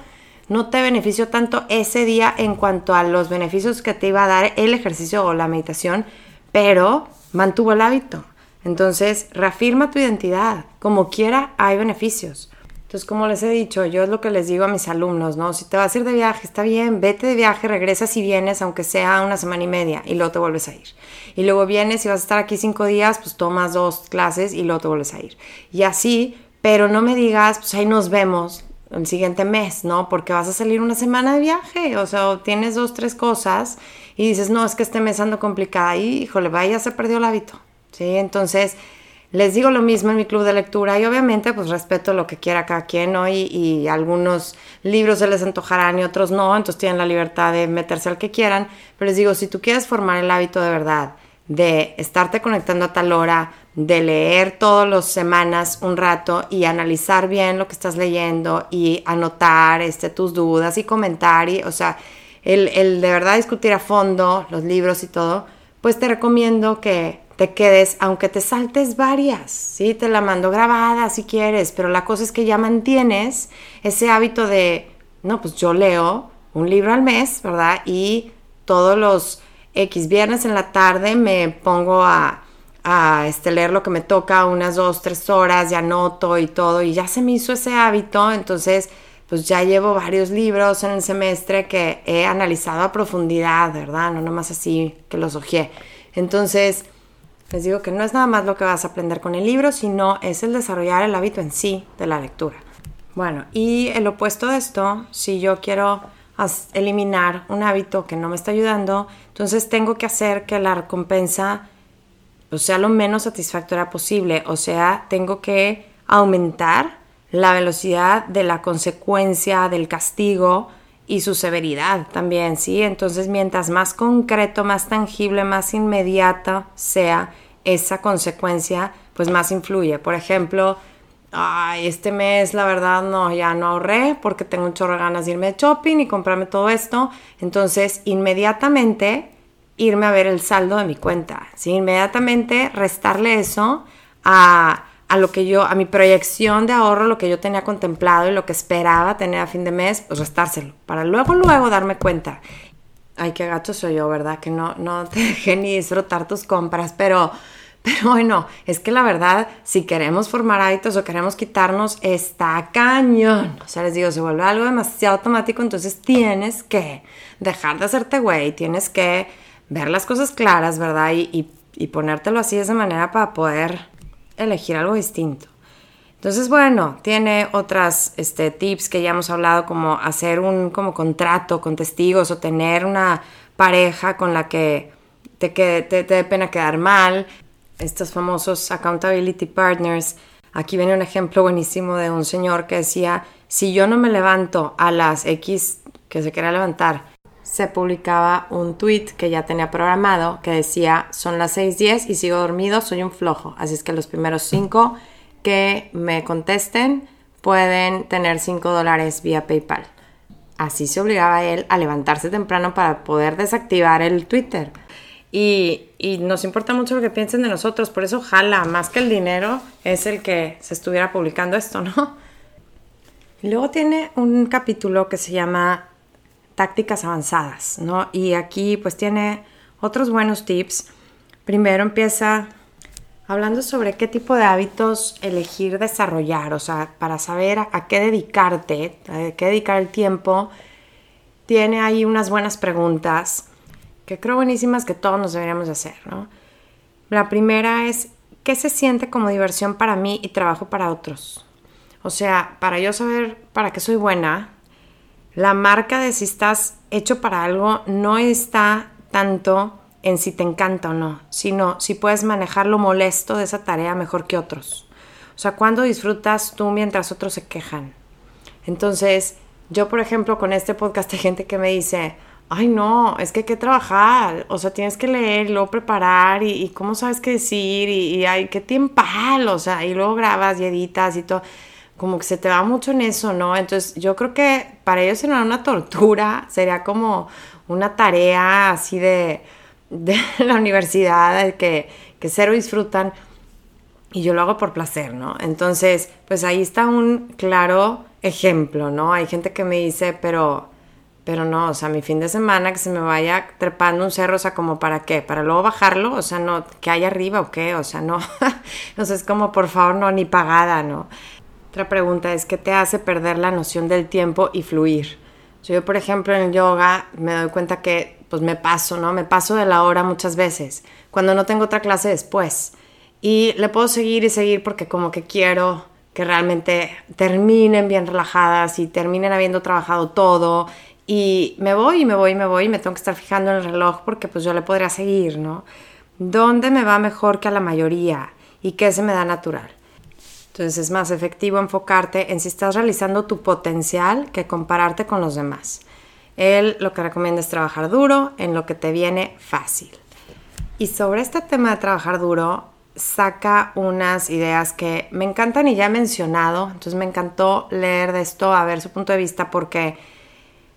no te benefició tanto ese día en cuanto a los beneficios que te iba a dar el ejercicio o la meditación, pero mantuvo el hábito. Entonces, reafirma tu identidad. Como quiera, hay beneficios. Entonces, como les he dicho, yo es lo que les digo a mis alumnos, ¿no? Si te vas a ir de viaje, está bien, vete de viaje, regresas y vienes, aunque sea una semana y media, y luego te vuelves a ir. Y luego vienes y vas a estar aquí 5 días, pues tomas 2 clases y luego te vuelves a ir. Y así, pero no me digas, pues ahí nos vemos el siguiente mes, ¿no? Porque vas a salir una semana de viaje, o sea, tienes 2, 3 cosas y dices, no, es que este mes ando complicada y, híjole, vaya, se perdió el hábito, ¿sí? Entonces, les digo lo mismo en mi club de lectura y obviamente, pues, respeto lo que quiera cada quien, ¿no? Y algunos libros se les antojarán y otros no, entonces tienen la libertad de meterse al que quieran, pero les digo, si tú quieres formar el hábito de verdad, de estarte conectando a tal hora, de leer todas las semanas un rato y analizar bien lo que estás leyendo y anotar tus dudas y comentar, y, o sea, el de verdad discutir a fondo los libros y todo, pues te recomiendo que te quedes, aunque te saltes varias, ¿sí? Te la mando grabada si quieres, pero la cosa es que ya mantienes ese hábito de, no, pues yo leo un libro al mes, ¿verdad? Y todos los X viernes en la tarde me pongo a leer lo que me toca, unas 2, 3 horas, ya anoto y todo, y ya se me hizo ese hábito. Entonces, pues ya llevo varios libros en el semestre que he analizado a profundidad, ¿verdad? No nomás así que los hojeé. Entonces, les digo que no es nada más lo que vas a aprender con el libro, sino es el desarrollar el hábito en sí de la lectura. Bueno, y el opuesto de esto, si yo quiero eliminar un hábito que no me está ayudando, entonces tengo que hacer que la recompensa, o sea, lo menos satisfactoria posible. O sea, tengo que aumentar la velocidad de la consecuencia del castigo y su severidad también, ¿sí? Entonces, mientras más concreto, más tangible, más inmediata sea esa consecuencia, pues más influye. Por ejemplo, ay, este mes la verdad no, ya no ahorré porque tengo un chorro de ganas de irme de shopping y comprarme todo esto. Entonces, inmediatamente irme a ver el saldo de mi cuenta, ¿sí? Inmediatamente restarle eso a lo que yo, a mi proyección de ahorro, lo que yo tenía contemplado y lo que esperaba tener a fin de mes, pues restárselo, para luego darme cuenta. Ay, qué gacho soy yo, ¿verdad? Que no te dejé ni disfrutar tus compras, pero bueno, es que la verdad, si queremos formar hábitos o queremos quitarnos, está cañón. O sea, les digo, se vuelve algo demasiado automático, entonces tienes que dejar de hacerte güey, tienes que ver las cosas claras, ¿verdad? Y ponértelo así de esa manera para poder elegir algo distinto. Entonces, bueno, tiene otras tips que ya hemos hablado, como hacer un como contrato con testigos o tener una pareja con la que te dé pena quedar mal. Estos famosos accountability partners. Aquí viene un ejemplo buenísimo de un señor que decía, si yo no me levanto a las X que se quiera levantar, se publicaba un tweet que ya tenía programado que decía, son las 6:10 y sigo dormido, soy un flojo. Así es que los primeros 5 que me contesten pueden tener $5 vía PayPal. Así se obligaba a él a levantarse temprano para poder desactivar el Twitter. Y nos importa mucho lo que piensen de nosotros, por eso jala, más que el dinero es el que se estuviera publicando esto, ¿no? Y luego tiene un capítulo que se llama tácticas avanzadas, ¿no? Y aquí pues tiene otros buenos tips. Primero empieza hablando sobre qué tipo de hábitos elegir desarrollar, o sea, para saber a qué dedicarte, a qué dedicar el tiempo. Tiene ahí unas buenas preguntas que creo buenísimas que todos nos deberíamos hacer, ¿no? La primera es, ¿qué se siente como diversión para mí y trabajo para otros? O sea, para yo saber para qué soy buena. La marca de si estás hecho para algo no está tanto en si te encanta o no, sino si puedes manejar lo molesto de esa tarea mejor que otros. O sea, ¿cuándo disfrutas tú mientras otros se quejan? Entonces, yo, por ejemplo, con este podcast hay gente que me dice, ay no, es que hay que trabajar, o sea, tienes que leer, luego preparar y cómo sabes qué decir y ay, qué tiempal, o sea, y luego grabas y editas y todo, como que se te va mucho en eso, ¿no? Entonces yo creo que para ellos sería una tortura, sería como una tarea así de la universidad que cero disfrutan y yo lo hago por placer, ¿no? Entonces, pues ahí está un claro ejemplo, ¿no? Hay gente que me dice, pero no, o sea, mi fin de semana que se me vaya trepando un cerro, o sea, ¿como para qué? ¿Para luego bajarlo? O sea, no, ¿qué hay arriba o qué? O sea, no, o sea, es como, por favor, no, ni pagada, ¿no? Otra pregunta es, ¿qué te hace perder la noción del tiempo y fluir? Yo, por ejemplo, en el yoga me doy cuenta que, pues, me paso, ¿no? Me paso de la hora muchas veces, cuando no tengo otra clase después. Y le puedo seguir y seguir porque como que quiero que realmente terminen bien relajadas y terminen habiendo trabajado todo. Y me voy, y me voy, y me voy, y me tengo que estar fijando en el reloj porque pues yo le podría seguir, ¿no? ¿Dónde me va mejor que a la mayoría? ¿Y qué se me da natural? Entonces es más efectivo enfocarte en si estás realizando tu potencial que compararte con los demás. Él lo que recomienda es trabajar duro en lo que te viene fácil. Y sobre este tema de trabajar duro, saca unas ideas que me encantan y ya he mencionado. Entonces me encantó leer de esto, a ver su punto de vista, porque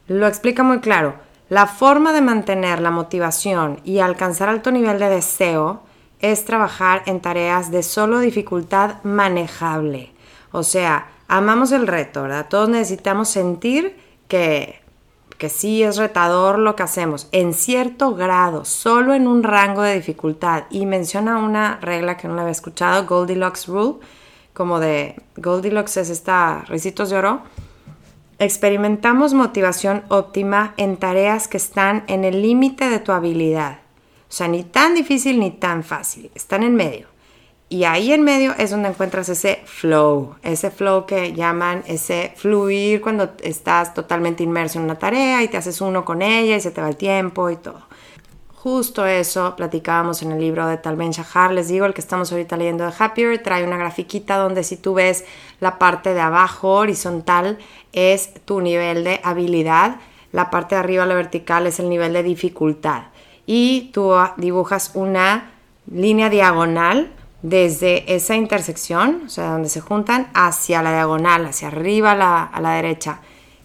lo explica muy claro. La forma de mantener la motivación y alcanzar alto nivel de deseo es trabajar en tareas de solo dificultad manejable. O sea, amamos el reto, ¿verdad? Todos necesitamos sentir que sí es retador lo que hacemos, en cierto grado, solo en un rango de dificultad. Y menciona una regla que no la había escuchado, Goldilocks Rule, como de Goldilocks es esta, Ricitos de Oro. Experimentamos motivación óptima en tareas que están en el límite de tu habilidad. O sea, ni tan difícil ni tan fácil. Están en medio. Y ahí en medio es donde encuentras ese flow que llaman, ese fluir cuando estás totalmente inmerso en una tarea y te haces uno con ella y se te va el tiempo y todo. Justo eso platicábamos en el libro de Tal Ben-Shahar, les digo, el que estamos ahorita leyendo de Happier, trae una grafiquita donde si tú ves la parte de abajo horizontal es tu nivel de habilidad, la parte de arriba, la vertical, es el nivel de dificultad. Y tú dibujas una línea diagonal desde esa intersección, o sea, donde se juntan, hacia la diagonal, hacia arriba a la derecha.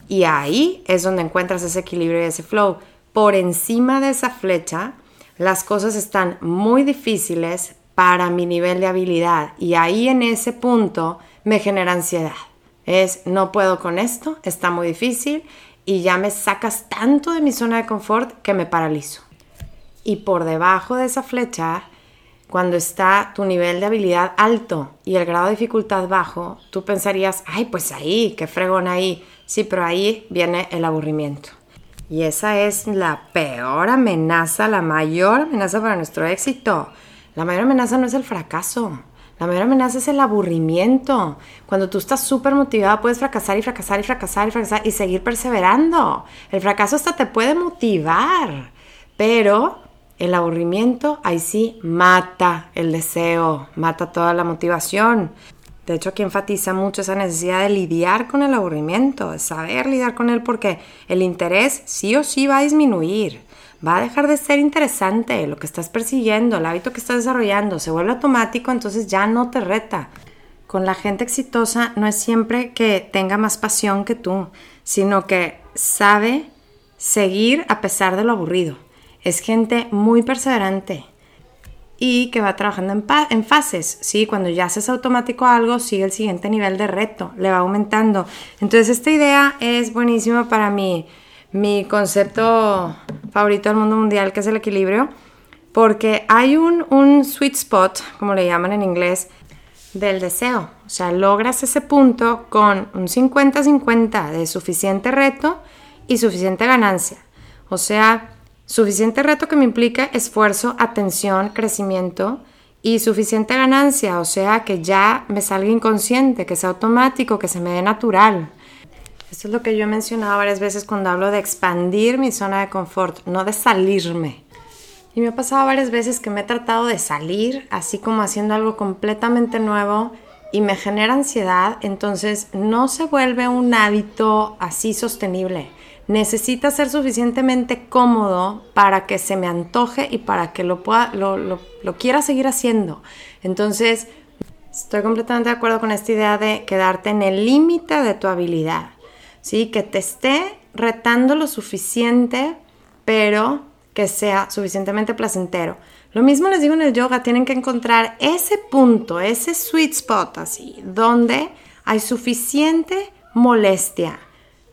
Y ahí es donde encuentras ese equilibrio y ese flow. Por encima de esa flecha, las cosas están muy difíciles para mi nivel de habilidad y ahí en ese punto me genera ansiedad. Es, no puedo con esto, está muy difícil y ya me sacas tanto de mi zona de confort que me paralizo. Y por debajo de esa flecha, cuando está tu nivel de habilidad alto y el grado de dificultad bajo, tú pensarías, ay, pues ahí, qué fregón ahí. Sí, pero ahí viene el aburrimiento. Y esa es la peor amenaza, la mayor amenaza para nuestro éxito. La mayor amenaza no es el fracaso, la mayor amenaza es el aburrimiento. Cuando tú estás súper motivada puedes fracasar y fracasar y fracasar y fracasar y seguir perseverando. El fracaso hasta te puede motivar, pero el aburrimiento ahí sí mata el deseo, mata toda la motivación. De hecho, aquí enfatiza mucho esa necesidad de lidiar con el aburrimiento, de saber lidiar con él porque el interés sí o sí va a disminuir, va a dejar de ser interesante lo que estás persiguiendo, el hábito que estás desarrollando, se vuelve automático, entonces ya no te reta. Con la gente exitosa no es siempre que tenga más pasión que tú, sino que sabe seguir a pesar de lo aburrido. Es gente muy perseverante. Y que va trabajando en fases, ¿sí? Cuando ya haces automático algo, sigue el siguiente nivel de reto, le va aumentando. Entonces esta idea es buenísima para mi concepto favorito del mundo mundial, que es el equilibrio, porque hay un sweet spot, como le llaman en inglés, del deseo. O sea, logras ese punto con un 50-50 de suficiente reto y suficiente ganancia. O sea, suficiente reto que me implica esfuerzo, atención, crecimiento y suficiente ganancia, o sea que ya me salga inconsciente, que sea automático, que se me dé natural. Esto es lo que yo he mencionado varias veces cuando hablo de expandir mi zona de confort, no de salirme. Y me ha pasado varias veces que me he tratado de salir, así como haciendo algo completamente nuevo y me genera ansiedad, entonces no se vuelve un hábito así sostenible. necesita ser suficientemente cómodo para que se me antoje y para que lo quiera seguir haciendo. Entonces, estoy completamente de acuerdo con esta idea de quedarte en el límite de tu habilidad, ¿sí? Que te esté retando lo suficiente, pero que sea suficientemente placentero. Lo mismo les digo en el yoga, tienen que encontrar ese punto, ese sweet spot, así, donde hay suficiente molestia,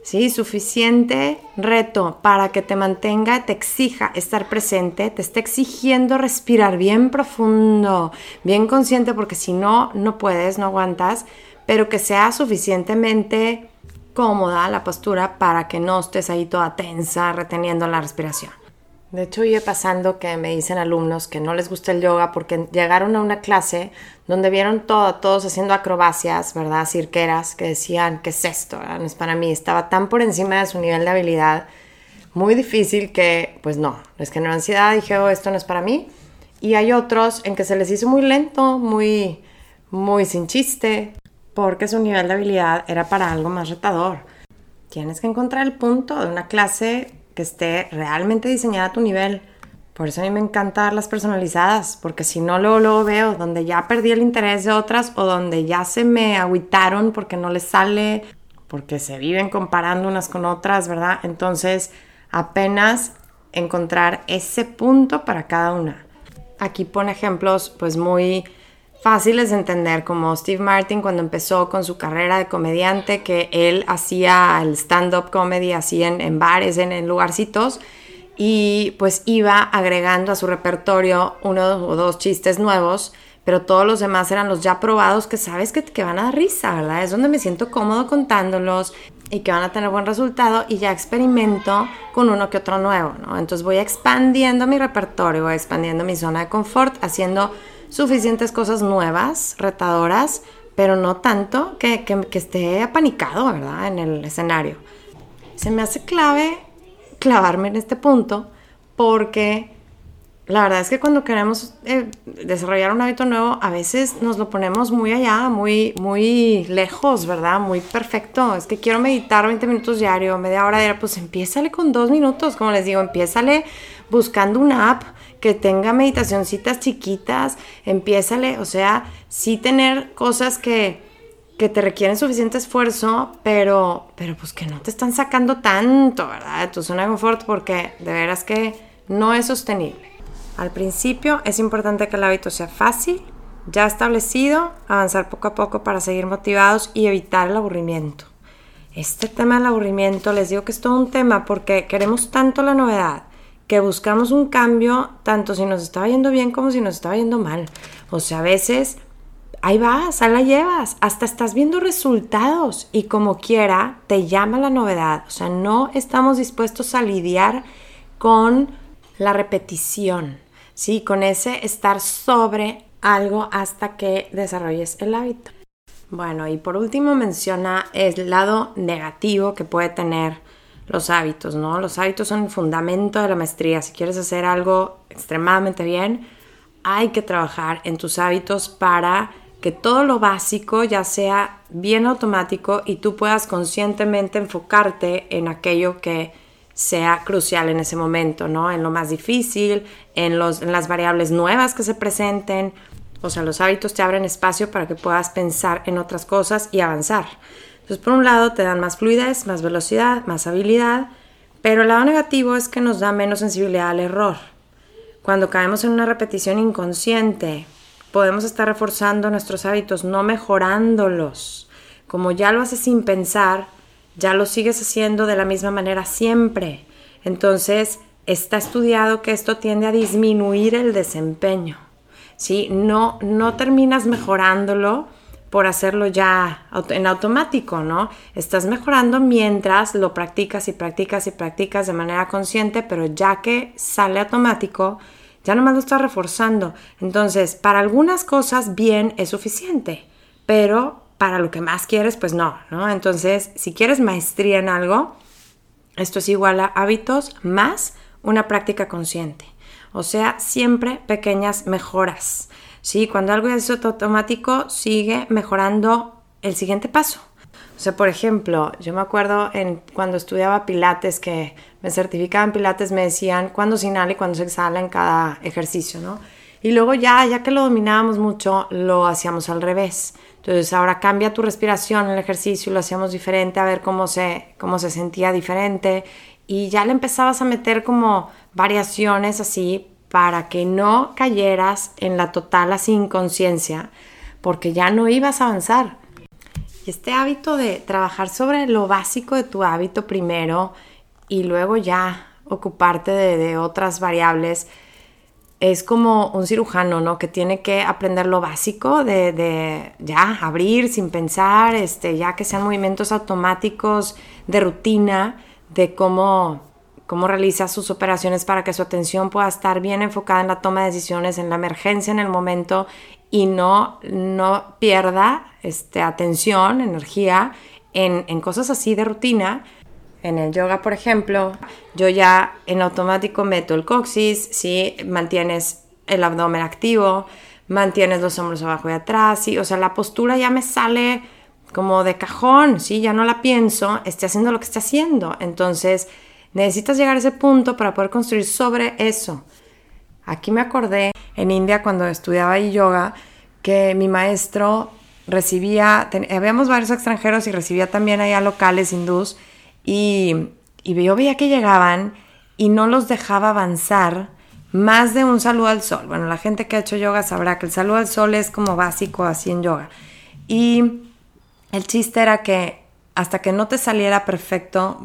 ¿sí? Suficiente reto para que te mantenga, te exija estar presente, te esté exigiendo respirar bien profundo, bien consciente, porque si no, no puedes, no aguantas, pero que sea suficientemente cómoda la postura para que no estés ahí toda tensa, reteniendo la respiración. De hecho, iba pasando que me dicen alumnos que no les gusta el yoga porque llegaron a una clase donde vieron todos haciendo acrobacias, ¿verdad? Cirqueras, que decían, ¿qué es esto? No es para mí. Estaba tan por encima de su nivel de habilidad, muy difícil que, pues no, les generó ansiedad. Dije, esto no es para mí. Y hay otros en que se les hizo muy lento, muy, muy sin chiste, porque su nivel de habilidad era para algo más retador. Tienes que encontrar el punto de una clase que esté realmente diseñada a tu nivel. Por eso a mí me encanta darlas personalizadas, porque si no, luego veo donde ya perdí el interés de otras o donde ya se me agüitaron porque no les sale, porque se viven comparando unas con otras, ¿verdad? Entonces, apenas encontrar ese punto para cada una. Aquí pone ejemplos pues muy fáciles de entender, como Steve Martin cuando empezó con su carrera de comediante, que él hacía el stand-up comedy así en bares, en lugarcitos, y pues iba agregando a su repertorio uno o dos chistes nuevos, pero todos los demás eran los ya probados, que sabes que van a dar risa, ¿verdad? Es donde me siento cómodo contándolos y que van a tener buen resultado, y ya experimento con uno que otro nuevo, ¿no? Entonces voy expandiendo mi repertorio, voy expandiendo mi zona de confort, haciendo suficientes cosas nuevas, retadoras, pero no tanto que esté apanicado, ¿verdad?, en el escenario. Se me hace clave clavarme en este punto porque la verdad es que cuando queremos desarrollar un hábito nuevo, a veces nos lo ponemos muy allá, muy, muy lejos, ¿verdad?, muy perfecto. Es que quiero meditar 20 minutos diario, media hora diaria, pues empiézale con 2 minutos, como les digo, empiézale buscando una app que tenga meditacioncitas chiquitas, empiézale, o sea, sí tener cosas que te requieren suficiente esfuerzo, pero pues que no te están sacando tanto, ¿verdad?, de tu zona de confort, porque de veras que no es sostenible. Al principio es importante que el hábito sea fácil, ya establecido, avanzar poco a poco para seguir motivados y evitar el aburrimiento. Este tema del aburrimiento, les digo que es todo un tema porque queremos tanto la novedad, que buscamos un cambio tanto si nos estaba yendo bien como si nos estaba yendo mal. O sea, a veces ahí vas, ahí la llevas, hasta estás viendo resultados y como quiera te llama la novedad. O sea, no estamos dispuestos a lidiar con la repetición, ¿sí? Con ese estar sobre algo hasta que desarrolles el hábito. Bueno, y por último menciona el lado negativo que puede tener los hábitos, ¿no? Los hábitos son el fundamento de la maestría. Si quieres hacer algo extremadamente bien, hay que trabajar en tus hábitos para que todo lo básico ya sea bien automático y tú puedas conscientemente enfocarte en aquello que sea crucial en ese momento, ¿no? En lo más difícil, en las variables nuevas que se presenten. O sea, los hábitos te abren espacio para que puedas pensar en otras cosas y avanzar. Entonces, por un lado, te dan más fluidez, más velocidad, más habilidad, pero el lado negativo es que nos da menos sensibilidad al error. Cuando caemos en una repetición inconsciente, podemos estar reforzando nuestros hábitos, no mejorándolos. Como ya lo haces sin pensar, ya lo sigues haciendo de la misma manera siempre. Entonces, está estudiado que esto tiende a disminuir el desempeño, ¿sí? No terminas mejorándolo por hacerlo ya en automático, ¿no? Estás mejorando mientras lo practicas y practicas y practicas de manera consciente, pero ya que sale automático, ya nomás lo estás reforzando. Entonces, para algunas cosas bien es suficiente, pero para lo que más quieres, pues no, ¿no? Entonces, si quieres maestría en algo, esto es igual a hábitos más una práctica consciente. O sea, siempre pequeñas mejoras. Sí, cuando algo es automático, sigue mejorando el siguiente paso. O O sea, por ejemplo, yo me acuerdo cuando estudiaba pilates, que me certificaba en pilates, me decían cuándo se inhala y cuándo se exhala en cada ejercicio, ¿no? Y luego ya que lo dominábamos mucho, lo hacíamos al revés. Entonces, ahora cambia tu respiración en el ejercicio, lo hacíamos diferente, a ver cómo se sentía diferente. Y ya le empezabas a meter como variaciones así para que no cayeras en la total así inconsciencia, porque ya no ibas a avanzar. Y este hábito de trabajar sobre lo básico de tu hábito primero y luego ya ocuparte de otras variables es como un cirujano, ¿no? Que tiene que aprender lo básico de ya abrir sin pensar, ya que sean movimientos automáticos de rutina, de cómo realiza sus operaciones para que su atención pueda estar bien enfocada en la toma de decisiones, en la emergencia, en el momento, y no pierda atención, energía en cosas así de rutina. En el yoga, por ejemplo, yo ya en automático meto el coxis, ¿sí? Mantienes el abdomen activo, mantienes los hombros abajo y atrás, ¿sí? O sea, la postura ya me sale como de cajón, ¿sí? Ya no la pienso, estoy haciendo lo que estoy haciendo. Entonces, necesitas llegar a ese punto para poder construir sobre eso. Aquí me acordé, en India, cuando estudiaba yoga, que mi maestro habíamos varios extranjeros y recibía también allá locales hindús, y yo veía que llegaban y no los dejaba avanzar más de un saludo al sol. Bueno, la gente que ha hecho yoga sabrá que el saludo al sol es como básico así en yoga. Y el chiste era que hasta que no te saliera perfecto,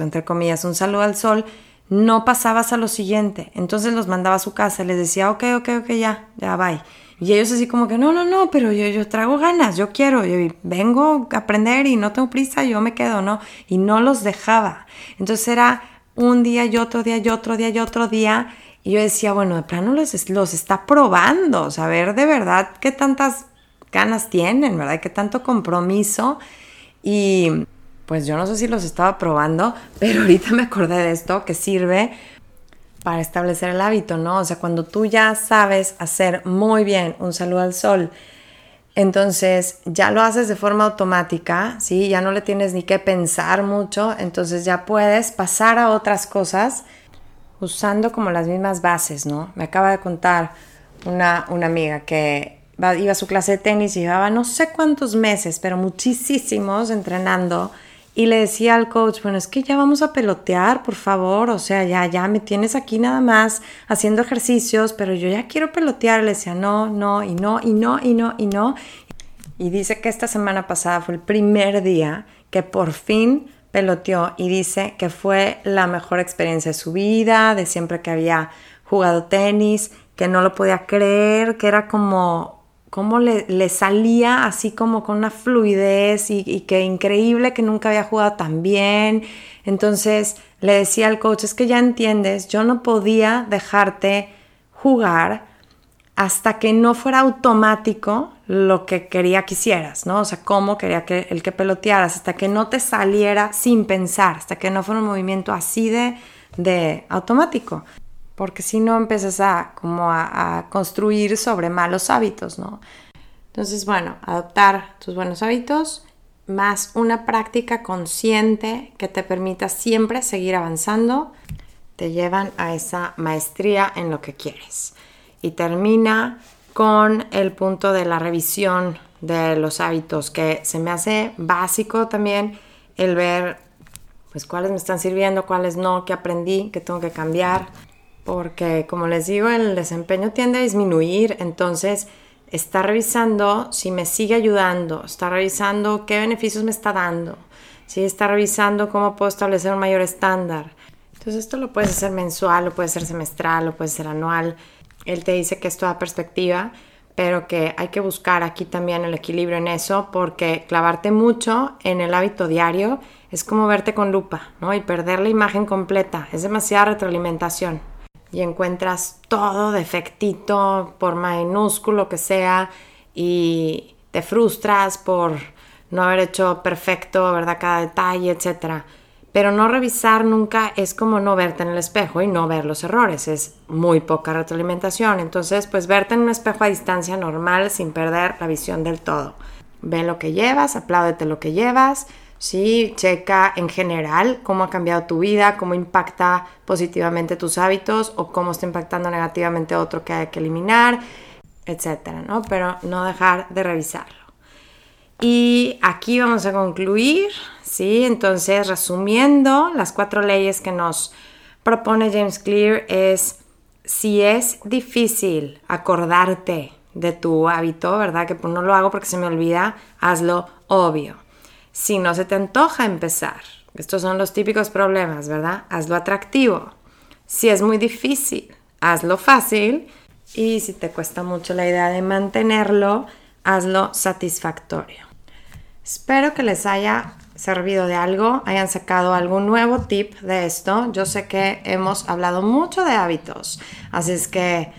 entre comillas, un saludo al sol, no pasabas a lo siguiente. Entonces los mandaba a su casa, les decía, ok, ya, bye. Y ellos así como que, no, pero yo traigo ganas, yo quiero, yo vengo a aprender y no tengo prisa, yo me quedo, ¿no? Y no los dejaba. Entonces era un día y otro día y otro día y otro día. Y yo decía, bueno, de plano los está probando, o sea, a ver de verdad qué tantas ganas tienen, ¿verdad? Qué tanto compromiso. Y pues yo no sé si los estaba probando, pero ahorita me acordé de esto que sirve para establecer el hábito, ¿no? O sea, cuando tú ya sabes hacer muy bien un saludo al sol, entonces ya lo haces de forma automática, ¿sí? Ya no le tienes ni que pensar mucho, entonces ya puedes pasar a otras cosas usando como las mismas bases, ¿no? Me acaba de contar una amiga que iba a su clase de tenis y llevaba no sé cuántos meses, pero muchísimos entrenando, y le decía al coach, bueno, es que ya vamos a pelotear, por favor, o sea, ya me tienes aquí nada más haciendo ejercicios, pero yo ya quiero pelotear. Le decía, no. Y dice que esta semana pasada fue el primer día que por fin peloteó, y dice que fue la mejor experiencia de su vida, de siempre que había jugado tenis, que no lo podía creer, que era como le salía así como con una fluidez y que increíble, que nunca había jugado tan bien. Entonces le decía al coach, es que ya entiendes, yo no podía dejarte jugar hasta que no fuera automático lo que quisieras, ¿no? O sea, cómo quería que el que pelotearas, hasta que no te saliera sin pensar, hasta que no fuera un movimiento así de automático. Porque si no empiezas a construir sobre malos hábitos, ¿no? Entonces, bueno, adoptar tus buenos hábitos más una práctica consciente que te permita siempre seguir avanzando, te llevan a esa maestría en lo que quieres. Y termina con el punto de la revisión de los hábitos, que se me hace básico también el ver, pues, cuáles me están sirviendo, cuáles no, qué aprendí, qué tengo que cambiar. Porque, como les digo, el desempeño tiende a disminuir, entonces está revisando si me sigue ayudando, está revisando qué beneficios me está dando, ¿sí? Está revisando cómo puedo establecer un mayor estándar. Entonces esto lo puedes hacer mensual, lo puedes hacer semestral, lo puedes hacer anual. Él te dice que esto da perspectiva, pero que hay que buscar aquí también el equilibrio en eso, porque clavarte mucho en el hábito diario es como verte con lupa, ¿no? Y perder la imagen completa, es demasiada retroalimentación. Y encuentras todo defectito, por minúsculo que sea, y te frustras por no haber hecho perfecto, ¿verdad?, cada detalle, etcétera. Pero no revisar nunca es como no verte en el espejo y no ver los errores, es muy poca retroalimentación. Entonces, pues, verte en un espejo a distancia normal sin perder la visión del todo. Ve lo que llevas, apláudete lo que llevas, sí, checa en general cómo ha cambiado tu vida, cómo impacta positivamente tus hábitos o cómo está impactando negativamente otro que hay que eliminar, etcétera, ¿no? Pero no dejar de revisarlo. Y aquí vamos a concluir, ¿sí? Entonces, resumiendo, las 4 leyes que nos propone James Clear es: si es difícil acordarte de tu hábito, ¿verdad? Que pues, no lo hago porque se me olvida, hazlo obvio. Si no se te antoja empezar, estos son los típicos problemas, ¿verdad? Hazlo atractivo. Si es muy difícil, hazlo fácil. Y si te cuesta mucho la idea de mantenerlo, hazlo satisfactorio. Espero que les haya servido de algo, hayan sacado algún nuevo tip de esto. Yo sé que hemos hablado mucho de hábitos, así es que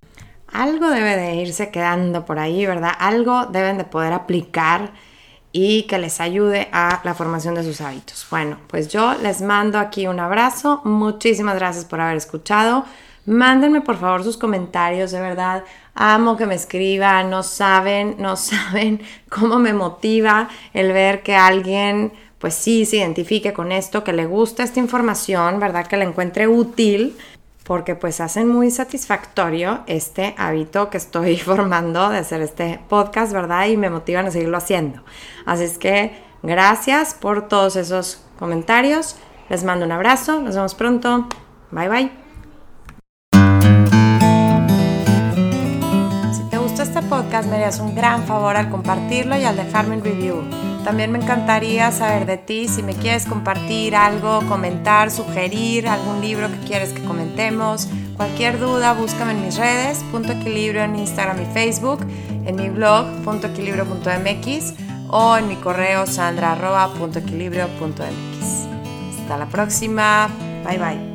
algo debe de irse quedando por ahí, ¿verdad? Algo deben de poder aplicar y que les ayude a la formación de sus hábitos. Bueno, pues yo les mando aquí un abrazo. Muchísimas gracias por haber escuchado. Mándenme por favor sus comentarios, de verdad, amo que me escriban, no saben cómo me motiva el ver que alguien pues sí se identifique con esto, que le guste esta información, ¿verdad? Que la encuentre útil, porque pues hacen muy satisfactorio este hábito que estoy formando de hacer este podcast, ¿verdad? Y me motivan a seguirlo haciendo. Así es que gracias por todos esos comentarios, les mando un abrazo, nos vemos pronto, bye bye. Podcast, me harías un gran favor al compartirlo y al dejarme un review. También me encantaría saber de ti, si me quieres compartir algo, comentar, sugerir algún libro que quieres que comentemos. Cualquier duda, búscame en mis redes, Punto Equilibrio en Instagram y Facebook, en mi blog, puntoequilibrio.mx o en mi correo, sandra@puntoequilibrio.mx. Hasta la próxima. Bye bye.